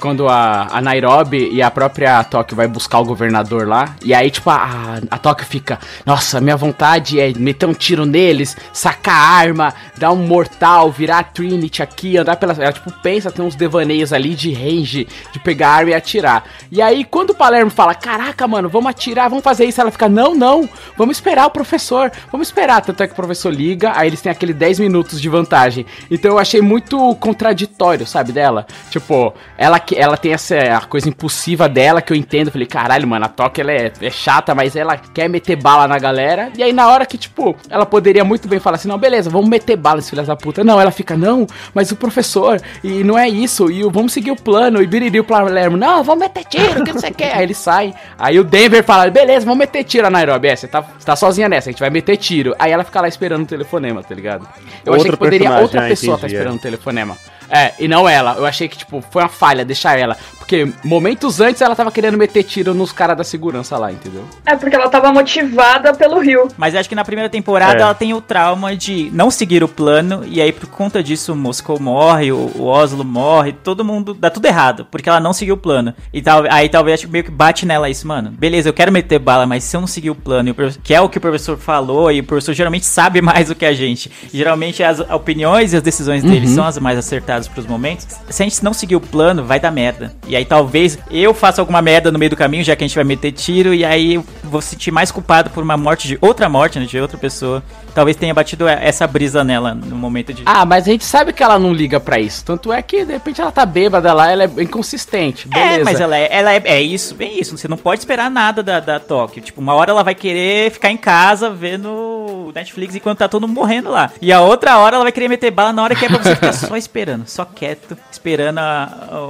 quando a Nairobi e a própria Tóquio vai buscar o governador lá, e aí, tipo, a Tóquio fica, nossa, minha vontade é meter um tiro neles, sacar a arma, dar um mortal, virar a Trinity aqui, andar pela... Ela, tipo, pensa, tem uns devaneios ali de range, de pegar a arma e atirar. E aí, quando o Palermo fala, caraca, mano, vamos atirar, vamos fazer isso, ela fica, não, vamos esperar o professor, vamos esperar. Tanto é que o professor liga, aí eles têm aquele 10 minutos de vantagem. Então eu achei muito contraditório, sabe, dela? Tipo, ela tem essa coisa impulsiva dela que eu entendo. Eu falei, caralho, mano, a Tóquio ela é chata, mas ela quer meter bala na galera. E aí na hora que, tipo, ela poderia muito bem falar assim, não, beleza, vamos meter bala, esses filhas da puta. Não, ela fica, não, mas o professor, e não é isso, e vamos seguir o plano, e biriri o Palermo, não, vamos meter tiro, o que você quer? Aí ele sai, aí o Denver fala, beleza, vamos meter tiro a Nairobi, você tá sozinha nessa, a gente vai meter tiro. Aí ela fica lá esperando o telefonema, tá ligado? Eu achei que poderia outra pessoa estar esperando o telefonema. É, e não ela. Eu achei que, tipo, foi uma falha deixar ela. Porque momentos antes ela tava querendo meter tiro nos caras da segurança lá, entendeu? É, porque ela tava motivada pelo Rio. Mas acho que na primeira temporada ela tem o trauma de não seguir o plano. E aí, por conta disso, Moscou morre, o Oslo morre, todo mundo... Dá tudo errado, porque ela não seguiu o plano. E aí talvez meio que bate nela isso, mano. Beleza, eu quero meter bala, mas se eu não seguir o plano, que é o que o professor falou, e o professor geralmente sabe mais do que a gente. Geralmente as opiniões e as decisões dele são as mais acertadas pros momentos. Se a gente não seguir o plano, vai dar merda. E aí talvez eu faça alguma merda no meio do caminho, já que a gente vai meter tiro, e aí eu vou sentir mais culpado por uma morte, né, de outra pessoa. Talvez tenha batido essa brisa nela no momento de... Ah, mas a gente sabe que ela não liga pra isso. Tanto é que, de repente, ela tá bêbada lá, ela é inconsistente. Beleza. É, mas ela é isso. Você não pode esperar nada da Tóquio. Tipo, uma hora ela vai querer ficar em casa vendo Netflix enquanto tá todo mundo morrendo lá. E a outra hora ela vai querer meter bala na hora que é pra você ficar só esperando. Só quieto, esperando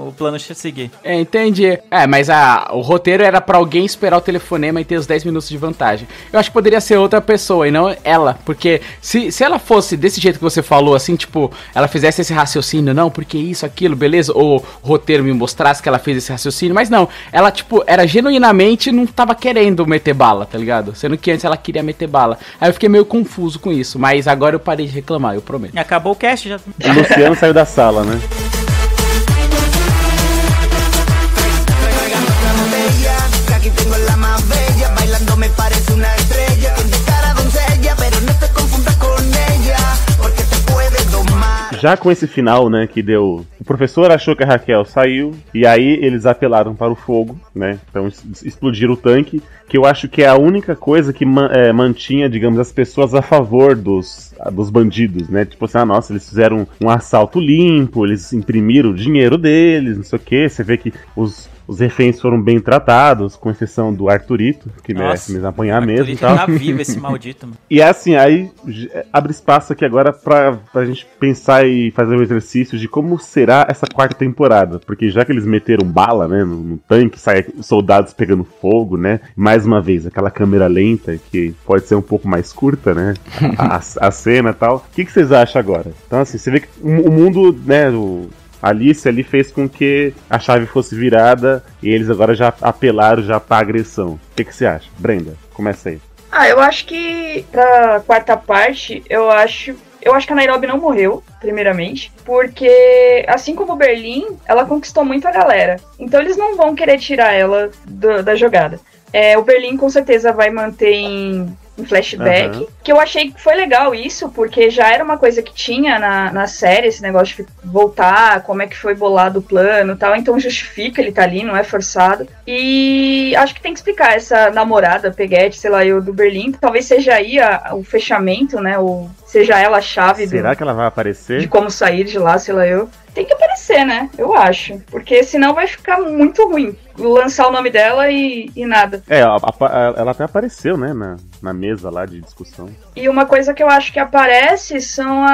o plano seguir. É, entendi. É, mas o roteiro era pra alguém esperar o telefonema e ter os 10 minutos de vantagem. Eu acho que poderia ser outra pessoa e não ela, porque se ela fosse desse jeito que você falou, assim, tipo, ela fizesse esse raciocínio, não, porque isso, aquilo, beleza, ou o roteiro me mostrasse que ela fez esse raciocínio, mas não, ela, tipo, era genuinamente não tava querendo meter bala, tá ligado? Sendo que antes ela queria meter bala. Aí eu fiquei meio confuso com isso, mas agora eu parei de reclamar, eu prometo. Acabou o cast já. O Luciano saiu da sala. Né? Já com esse final, né, que deu... O professor achou que a Raquel saiu, e aí eles apelaram para o fogo, né? Então explodiram o tanque, que eu acho que é a única coisa que mantinha, digamos, as pessoas a favor dos bandidos, né? Tipo assim, nossa, eles fizeram um assalto limpo, eles imprimiram o dinheiro deles, não sei o quê. Você vê que os reféns foram bem tratados, com exceção do Arturito, que nossa, merece mesmo apanhar mesmo e tal. Tá vivo esse maldito, mano. E assim, aí abre espaço aqui agora pra gente pensar e fazer um exercício de como será essa quarta temporada. Porque já que eles meteram bala, né, no tanque, sai soldados pegando fogo, né? Mais uma vez, aquela câmera lenta, que pode ser um pouco mais curta, né? A cena e tal. O que vocês acham agora? Então assim, você vê que o mundo, né, a Alice ali fez com que a chave fosse virada e eles agora já apelaram já pra agressão. O que você acha? Brenda, começa aí. Ah, eu acho que pra quarta parte, eu acho que a Nairobi não morreu, primeiramente, porque, assim como Berlim, ela conquistou muito a galera. Então eles não vão querer tirar ela da jogada. O Berlim, com certeza, vai manter em um flashback, que eu achei que foi legal isso, porque já era uma coisa que tinha na série, esse negócio de voltar, como é que foi bolado o plano e tal, então justifica ele tá ali, não é forçado. E acho que tem que explicar essa namorada, Peguete, sei lá, eu do Berlim, talvez seja aí o fechamento, né, ou seja ela a chave. Será que ela vai aparecer? De como sair de lá, sei lá, eu... Tem que aparecer, né? Eu acho. Porque senão vai ficar muito ruim lançar o nome dela e nada. É, ela até apareceu, né? Na mesa lá de discussão. E uma coisa que eu acho que aparece são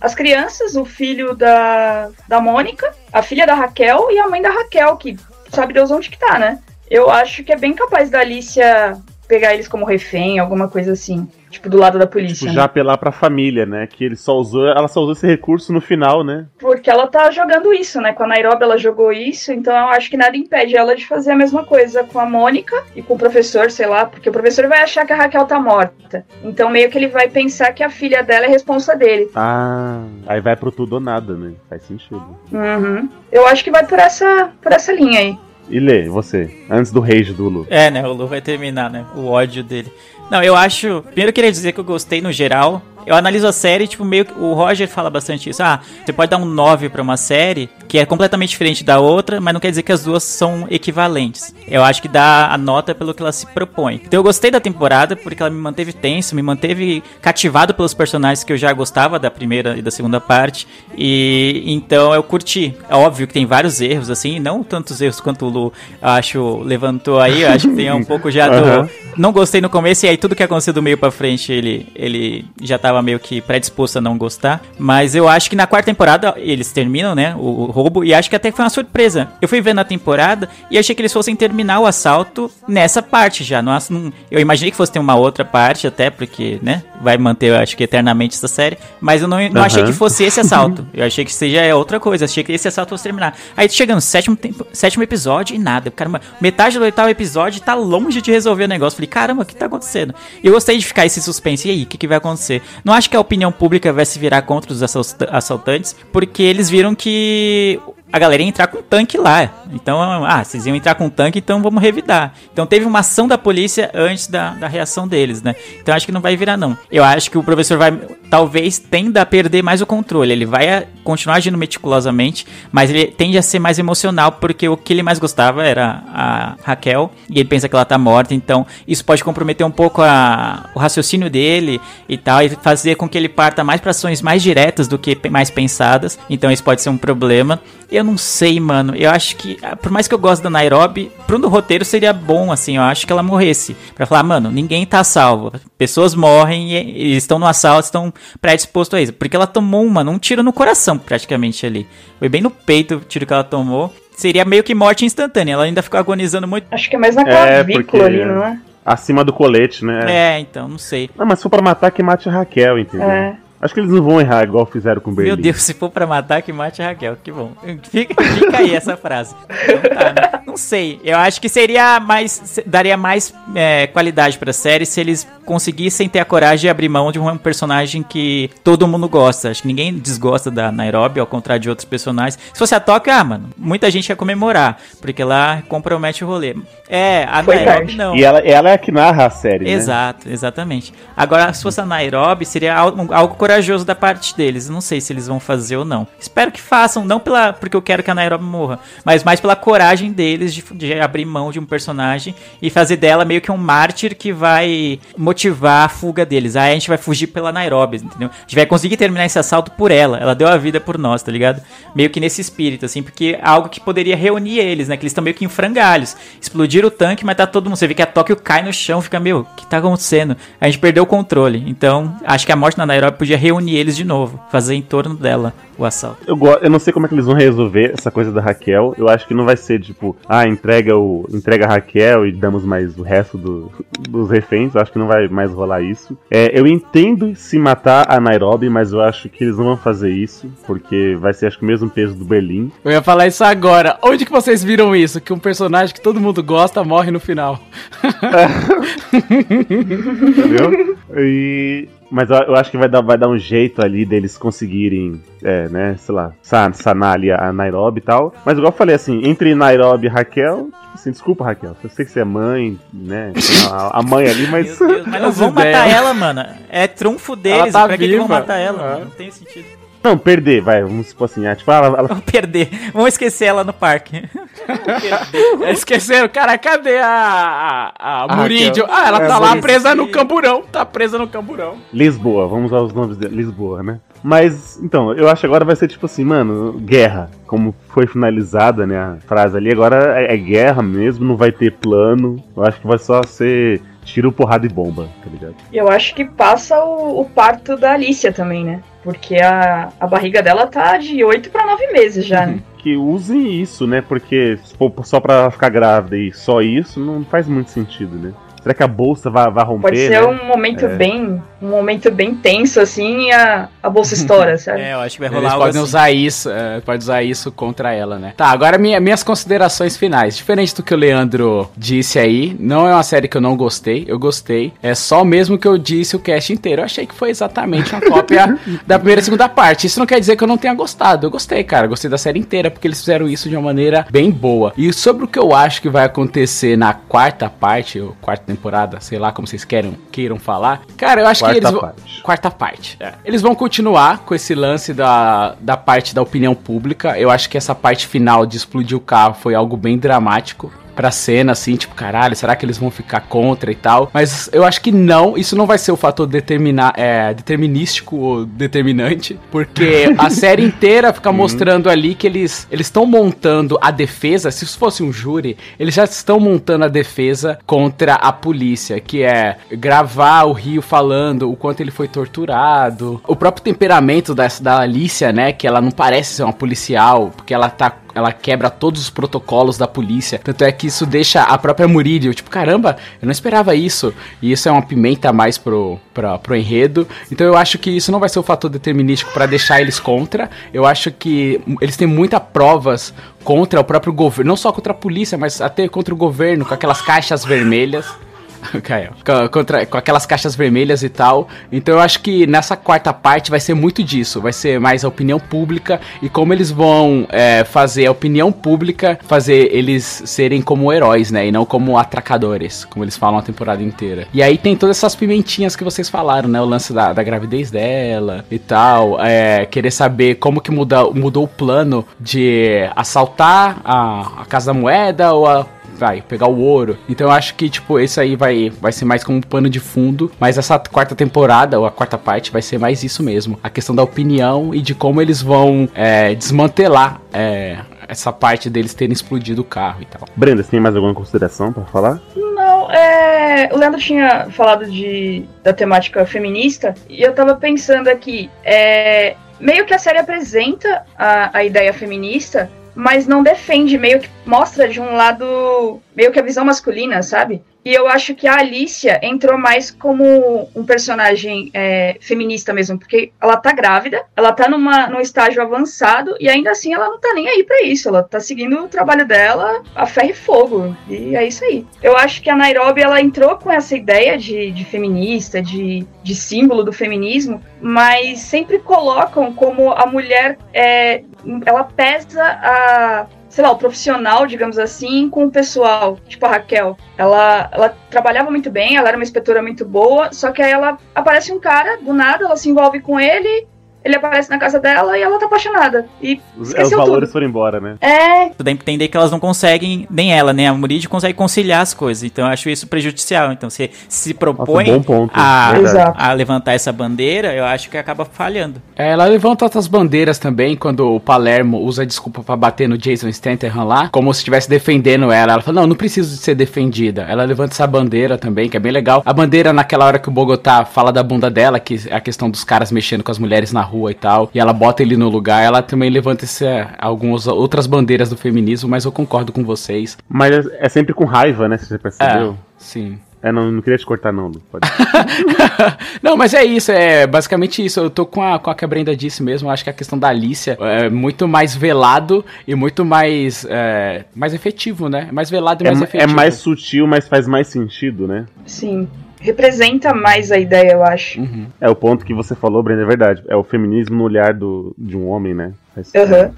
as crianças, o filho da Mônica, a filha da Raquel e a mãe da Raquel, que sabe Deus onde que tá, né? Eu acho que é bem capaz da Alicia pegar eles como refém, alguma coisa assim. Tipo, do lado da polícia. Tipo, já apelar pra família, né? Que ela só usou esse recurso no final, né? Porque ela tá jogando isso, né? Com a Nairobi ela jogou isso, então eu acho que nada impede ela de fazer a mesma coisa com a Mônica e com o professor, sei lá, porque o professor vai achar que a Raquel tá morta. Então meio que ele vai pensar que a filha dela é responsa dele. Ah, aí vai pro tudo ou nada, né? Faz sentido. Uhum. Eu acho que vai por essa linha aí. E Lê, você, antes do rage do Lu. É, né? O Lu vai terminar, né? O ódio dele. Não, eu acho... Primeiro eu queria dizer que eu gostei no geral. Eu analiso a série, tipo, meio que... O Roger fala bastante isso. Ah, você pode dar um 9 pra uma série que é completamente diferente da outra, mas não quer dizer que as duas são equivalentes. Eu acho que dá a nota pelo que ela se propõe. Então eu gostei da temporada porque ela me manteve tenso, me manteve cativado pelos personagens que eu já gostava da primeira e da segunda parte. E então eu curti. É óbvio que tem vários erros, assim, não tantos erros quanto o Lu, acho, levantou aí. Eu acho que tem um pouco já do... Não gostei no começo e aí tudo que aconteceu do meio pra frente ele já tava meio que predisposto a não gostar. Mas eu acho que na quarta temporada eles terminam, né, o roubo, e acho que até foi uma surpresa. Eu fui vendo a temporada e achei que eles fossem terminar o assalto nessa parte já. Eu imaginei que fosse ter uma outra parte até, porque, né, vai manter, eu acho que eternamente essa série, mas eu não achei que fosse esse assalto. Eu achei que seja outra coisa, achei que esse assalto fosse terminar. Aí chegando no sétimo episódio e nada. Caramba, metade do oitavo episódio tá longe de resolver o negócio. Falei, caramba, o que tá acontecendo? Eu gostei de ficar esse suspense. E aí, o que vai acontecer? Não acho que a opinião pública vai se virar contra os assaltantes, porque eles viram que a galera ia entrar com um tanque lá. Então, vocês iam entrar com um tanque, então vamos revidar. Então teve uma ação da polícia antes da reação deles, né? Então acho que não vai virar, não. Eu acho que o professor vai, talvez, tenda a perder mais o controle. Ele vai continuar agindo meticulosamente, mas ele tende a ser mais emocional, porque o que ele mais gostava era a Raquel, e ele pensa que ela tá morta, então isso pode comprometer um pouco o raciocínio dele e tal, e fazer com que ele parta mais pra ações mais diretas do que mais pensadas. Então isso pode ser um problema. Eu não sei, mano. Eu acho que, por mais que eu goste da Nairobi, pro roteiro seria bom, assim, eu acho que ela morresse. Pra falar, mano, ninguém tá salvo. Pessoas morrem e estão no assalto, estão predispostos a isso. Porque ela tomou, mano, um tiro no coração, praticamente, ali. Foi bem no peito o tiro que ela tomou. Seria meio que morte instantânea. Ela ainda ficou agonizando muito. Acho que é mais na clavícula ali, não é? Acima do colete, né? É, então, não sei. Não, mas se for pra matar, que mate a Raquel, entendeu? É. Acho que eles não vão errar igual fizeram com o Berlim. Meu Deus, se for pra matar, que mate a Raquel. Que bom. Fica aí essa frase. Então tá, né? Não sei. Eu acho que seria mais... Daria mais qualidade pra série se eles conseguissem ter a coragem de abrir mão de um personagem que todo mundo gosta. Acho que ninguém desgosta da Nairobi, ao contrário de outros personagens. Se fosse a Tóquio, mano, muita gente ia comemorar, porque ela compromete o rolê. É, a foi Nairobi tarde. Não. E ela é a que narra a série, exato, né? Exatamente. Agora, se fosse a Nairobi, seria algo corajoso da parte deles. Não sei se eles vão fazer ou não. Espero que façam, não porque eu quero que a Nairobi morra, mas mais pela coragem deles de abrir mão de um personagem e fazer dela meio que um mártir que vai motivar a fuga deles. Aí a gente vai fugir pela Nairobi, entendeu? A gente vai conseguir terminar esse assalto por ela. Ela deu a vida por nós, tá ligado? Meio que nesse espírito, assim, porque é algo que poderia reunir eles, né? Que eles estão meio que em frangalhos. Explodir o tanque, mas tá todo mundo. Você vê que a Tóquio cai no chão, fica, meu, o que tá acontecendo? A gente perdeu o controle. Então, acho que a morte na Nairobi podia reunir eles de novo, fazer em torno dela o assalto. Eu não sei como é que eles vão resolver essa coisa da Raquel. Eu acho que não vai ser tipo, entrega a Raquel e damos mais o resto dos reféns. Eu acho que não vai mais rolar isso. Eu entendo se matar a Nairobi, mas eu acho que eles não vão fazer isso, porque vai ser, acho que, o mesmo peso do Berlim. Eu ia falar isso agora. Onde que vocês viram isso? Que um personagem que todo mundo gosta morre no final. Entendeu? E Mas eu acho que vai dar um jeito ali deles conseguirem, né, sei lá, sanar ali a Nairobi e tal. Mas igual eu falei, assim, entre Nairobi e Raquel, assim, desculpa, Raquel, eu sei que você é mãe, né, a mãe ali, mas... Meu Deus, mas não vão matar ela, mano. É trunfo deles, tá pra viva. Que vão matar ela, mano? Não tem sentido. Não, perder, vai, vamos supor assim, tipo, ela... Vamos perder, vamos esquecer ela no parque. Esqueceram, cara, cadê a Murídio? Ah, ela tá lá presa no camburão, Lisboa, vamos aos nomes dela, Lisboa, né? Mas, então, eu acho que agora vai ser tipo assim, mano, guerra, como foi finalizada, né, a frase ali, agora é guerra mesmo, não vai ter plano, eu acho que vai só ser... Tiro, porrada e bomba, tá ligado? E eu acho que passa o parto da Alicia também, né? Porque a barriga dela tá de 8 pra 9 meses já, né? Que usem isso, né? Porque se for só pra ficar grávida e só isso, não faz muito sentido, né? Será que a bolsa vai romper? Pode ser, né? um momento bem tenso, assim, e a bolsa estoura, sabe? Eu acho que vai rolar. Eles algo podem assim. Pode usar isso contra ela, né? Tá, agora minhas considerações finais. Diferente do que o Leandro disse aí, não é uma série que eu não gostei, eu gostei. É só mesmo que eu disse o cast inteiro. Eu achei que foi exatamente uma cópia da primeira e segunda parte. Isso não quer dizer que eu não tenha gostado. Eu gostei, cara. Eu gostei da série inteira, porque eles fizeram isso de uma maneira bem boa. E sobre o que eu acho que vai acontecer na quarta parte, ou quarta temporada, sei lá como vocês queiram falar. Cara, eu acho que eles vão... Quarta parte. É. Eles vão continuar com esse lance da parte da opinião pública. Eu acho que essa parte final de explodir o carro foi algo bem dramático pra cena, assim, tipo, caralho, será que eles vão ficar contra e tal? Mas eu acho que não, isso não vai ser o fator determinístico ou determinante, porque a série inteira fica mostrando ali que eles estão montando a defesa, se isso fosse um júri, eles já estão montando a defesa contra a polícia, que é gravar o Rio falando o quanto ele foi torturado, o próprio temperamento da Alicia, né, que ela não parece ser uma policial, porque ela quebra todos os protocolos da polícia. Tanto é que isso deixa a própria Murídio, tipo, caramba, eu não esperava isso. E isso é uma pimenta a mais pro enredo. Então eu acho que isso não vai ser o fator determinístico pra deixar eles contra. Eu acho que eles têm muitas provas contra o próprio governo. Não só contra a polícia, mas até contra o governo, com aquelas caixas vermelhas. Com aquelas caixas vermelhas e tal. Então eu acho que nessa quarta parte vai ser muito disso. Vai ser mais a opinião pública e como eles vão fazer a opinião pública fazer eles serem como heróis, né? E não como atracadores, como eles falam a temporada inteira. E aí tem todas essas pimentinhas que vocês falaram, né? O lance da gravidez dela e tal. Querer saber como que mudou o plano de assaltar a Casa da Moeda ou vai pegar o ouro. Então eu acho que, tipo, esse aí vai ser mais como um pano de fundo, mas essa quarta temporada, ou a quarta parte, vai ser mais isso mesmo. A questão da opinião e de como eles vão desmantelar essa parte deles terem explodido o carro e tal. Brenda, você tem mais alguma consideração pra falar? Não, o Leandro tinha falado da temática feminista e eu tava pensando aqui, meio que a série apresenta a ideia feminista, mas não defende, meio que mostra de um lado, meio que a visão masculina, sabe? E eu acho que a Alicia entrou mais como um personagem feminista mesmo, porque ela tá grávida, ela tá num estágio avançado, e ainda assim ela não tá nem aí pra isso, ela tá seguindo o trabalho dela a ferro e fogo, e é isso aí. Eu acho que a Nairobi, ela entrou com essa ideia de feminista, de símbolo do feminismo, mas sempre colocam como a mulher, ela pesa sei lá, o profissional, digamos assim, com o pessoal, tipo a Raquel. Ela trabalhava muito bem, ela era uma inspetora muito boa, só que aí ela aparece um cara, do nada, ela se envolve com ele, ele aparece na casa dela e ela tá apaixonada. E esqueceu os valores tudo. Foram embora, né? Tu dá a entender que elas não conseguem, nem ela, né? A Murídio consegue conciliar as coisas, então eu acho isso prejudicial. Então você se propõe a levantar essa bandeira, eu acho que acaba falhando. Ela levanta outras bandeiras também, quando o Palermo usa a desculpa pra bater no Jason Statham lá, como se estivesse defendendo ela. Ela fala, não preciso de ser defendida. Ela levanta essa bandeira também, que é bem legal. A bandeira naquela hora que o Bogotá fala da bunda dela, que é a questão dos caras mexendo com as mulheres na rua e tal, e ela bota ele no lugar, ela também levanta algumas outras bandeiras do feminismo, mas eu concordo com vocês. Mas é sempre com raiva, né, você percebeu? Sim. Não queria te cortar não, Lu. Pode. Não, mas é isso, é basicamente isso. Eu tô com a que a Brenda disse mesmo. Eu acho que a questão da Alicia é muito mais velado e muito mais mais efetivo, né? Mais velado e mais efetivo. É mais sutil, mas faz mais sentido, né? Sim. representa mais a ideia, eu acho. Uhum. É o ponto que você falou, Brenda, é verdade. É o feminismo no olhar de um homem, né?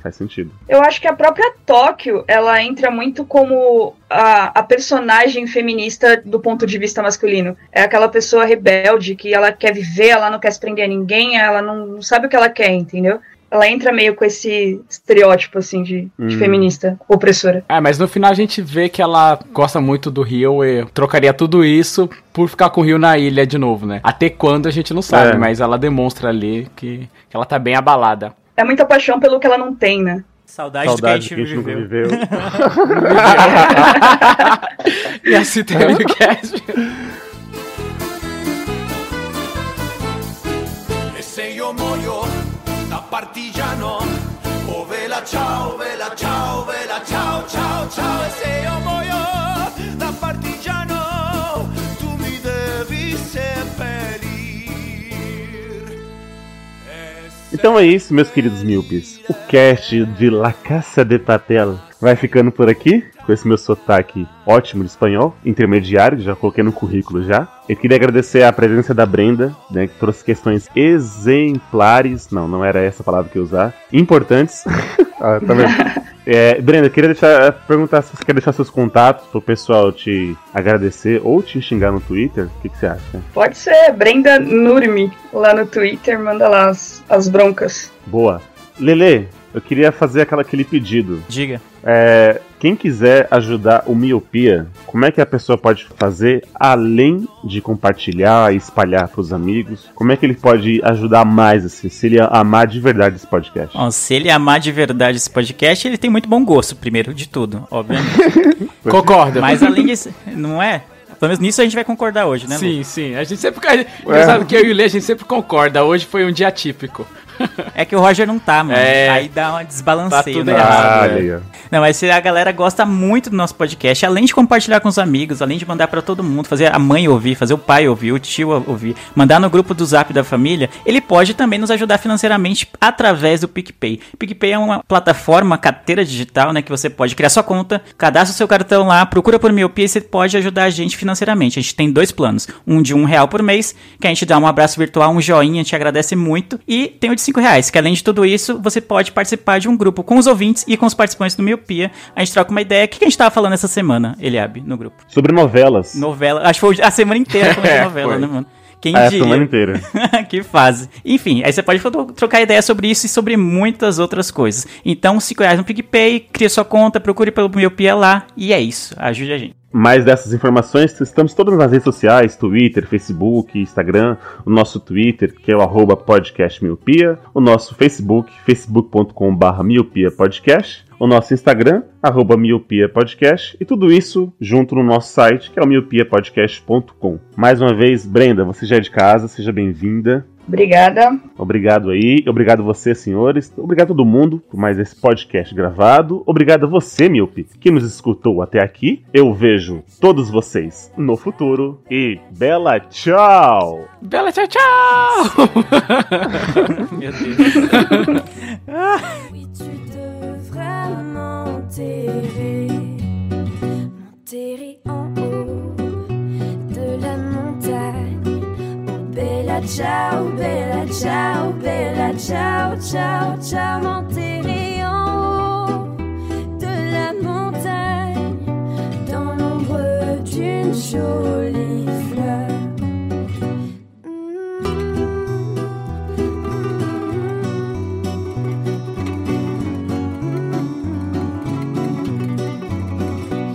Faz sentido. Eu acho que a própria Tóquio, ela entra muito como a personagem feminista do ponto de vista masculino. É aquela pessoa rebelde que ela quer viver, ela não quer se prender a ninguém, ela não sabe o que ela quer, entendeu? Ela entra meio com esse estereótipo, assim, de feminista, opressora. É, mas no final a gente vê que ela gosta muito do Rio e trocaria tudo isso por ficar com o Rio na ilha de novo, né? Até quando a gente não sabe, mas ela demonstra ali que ela tá bem abalada. É muita paixão pelo que ela não tem, né? Saudade do que a gente nunca viveu. E assim termina o cast. Partigiano, oh Bella Ciao, Bella Ciao, Bella Ciao, Ciao, Ciao, e se io muoio da partigiano, tu mi devi seppellir. Então é isso, meus queridos míopes. O cast de La Casa de Papel vai ficando por aqui, com esse meu sotaque ótimo de espanhol, intermediário, que já coloquei no currículo já. Eu queria agradecer a presença da Brenda, né, que trouxe questões exemplares, não era essa a palavra que eu ia usar, importantes. Tá vendo? Brenda, eu queria perguntar se você quer deixar seus contatos pro pessoal te agradecer ou te xingar no Twitter, o que você acha? Pode ser, Brenda Nurmi, lá no Twitter, manda lá as broncas. Boa. Lelê, eu queria fazer aquele pedido. Diga. Quem quiser ajudar o Miopia, como é que a pessoa pode fazer, além de compartilhar e espalhar para os amigos? Como é que ele pode ajudar mais, assim, se ele amar de verdade esse podcast? Bom, se ele amar de verdade esse podcast, ele tem muito bom gosto, primeiro de tudo, obviamente. Concordo. Mas além disso, não é? Pelo menos nisso a gente vai concordar hoje, né, Lu? Sim. A gente sempre... sabe que eu e o Lê, a gente sempre concorda. Hoje foi um dia atípico. É que o Roger não tá, mano. Aí dá uma desbalanceia. Tá tudo errado. Não, mas a galera gosta muito do nosso podcast. Além de compartilhar com os amigos, além de mandar pra todo mundo, fazer a mãe ouvir, fazer o pai ouvir, o tio ouvir, mandar no grupo do Zap da família, ele pode também nos ajudar financeiramente através do PicPay. PicPay é uma plataforma, uma carteira digital, né, que você pode criar sua conta, cadastra o seu cartão lá, procura por Miopia e você pode ajudar a gente financeiramente. A gente tem 2 planos, um de R$1 por mês, que a gente dá um abraço virtual, um joinha, te agradece muito, e tem o de R$5, que além de tudo isso, você pode participar de um grupo com os ouvintes e com os participantes do Miopia, a gente troca uma ideia. O que a gente tava falando essa semana, Eliabe, no grupo? Sobre novelas. Novela, acho que foi a semana inteira falando de novela, né, mano? Quem diria? A semana inteira. Que fase. Enfim, aí você pode trocar ideia sobre isso e sobre muitas outras coisas. Então, R$5 no PicPay, cria sua conta, procure pelo Miopia lá, e é isso, ajude a gente. Mais dessas informações, estamos todas nas redes sociais, Twitter, Facebook, Instagram, o nosso Twitter, que é o @podcastmiopia, o nosso Facebook, facebook.com/miopiapodcast, o nosso Instagram, @miopiapodcast, e tudo isso junto no nosso site, que é o miopiapodcast.com. Mais uma vez, Brenda, você já é de casa, seja bem-vinda. Obrigada. Obrigado aí. Obrigado você, senhores. Obrigado a todo mundo por mais esse podcast gravado. Obrigado a você, Miopi, que nos escutou até aqui. Eu vejo todos vocês no futuro. E Bella Ciao! Bella Ciao, tchau! Meu Deus. Oui, tu devrais m'enterrer. M'enterrer en haut de la montagne. Bella ciao, bella ciao, bella ciao, ciao, ciao, ciao.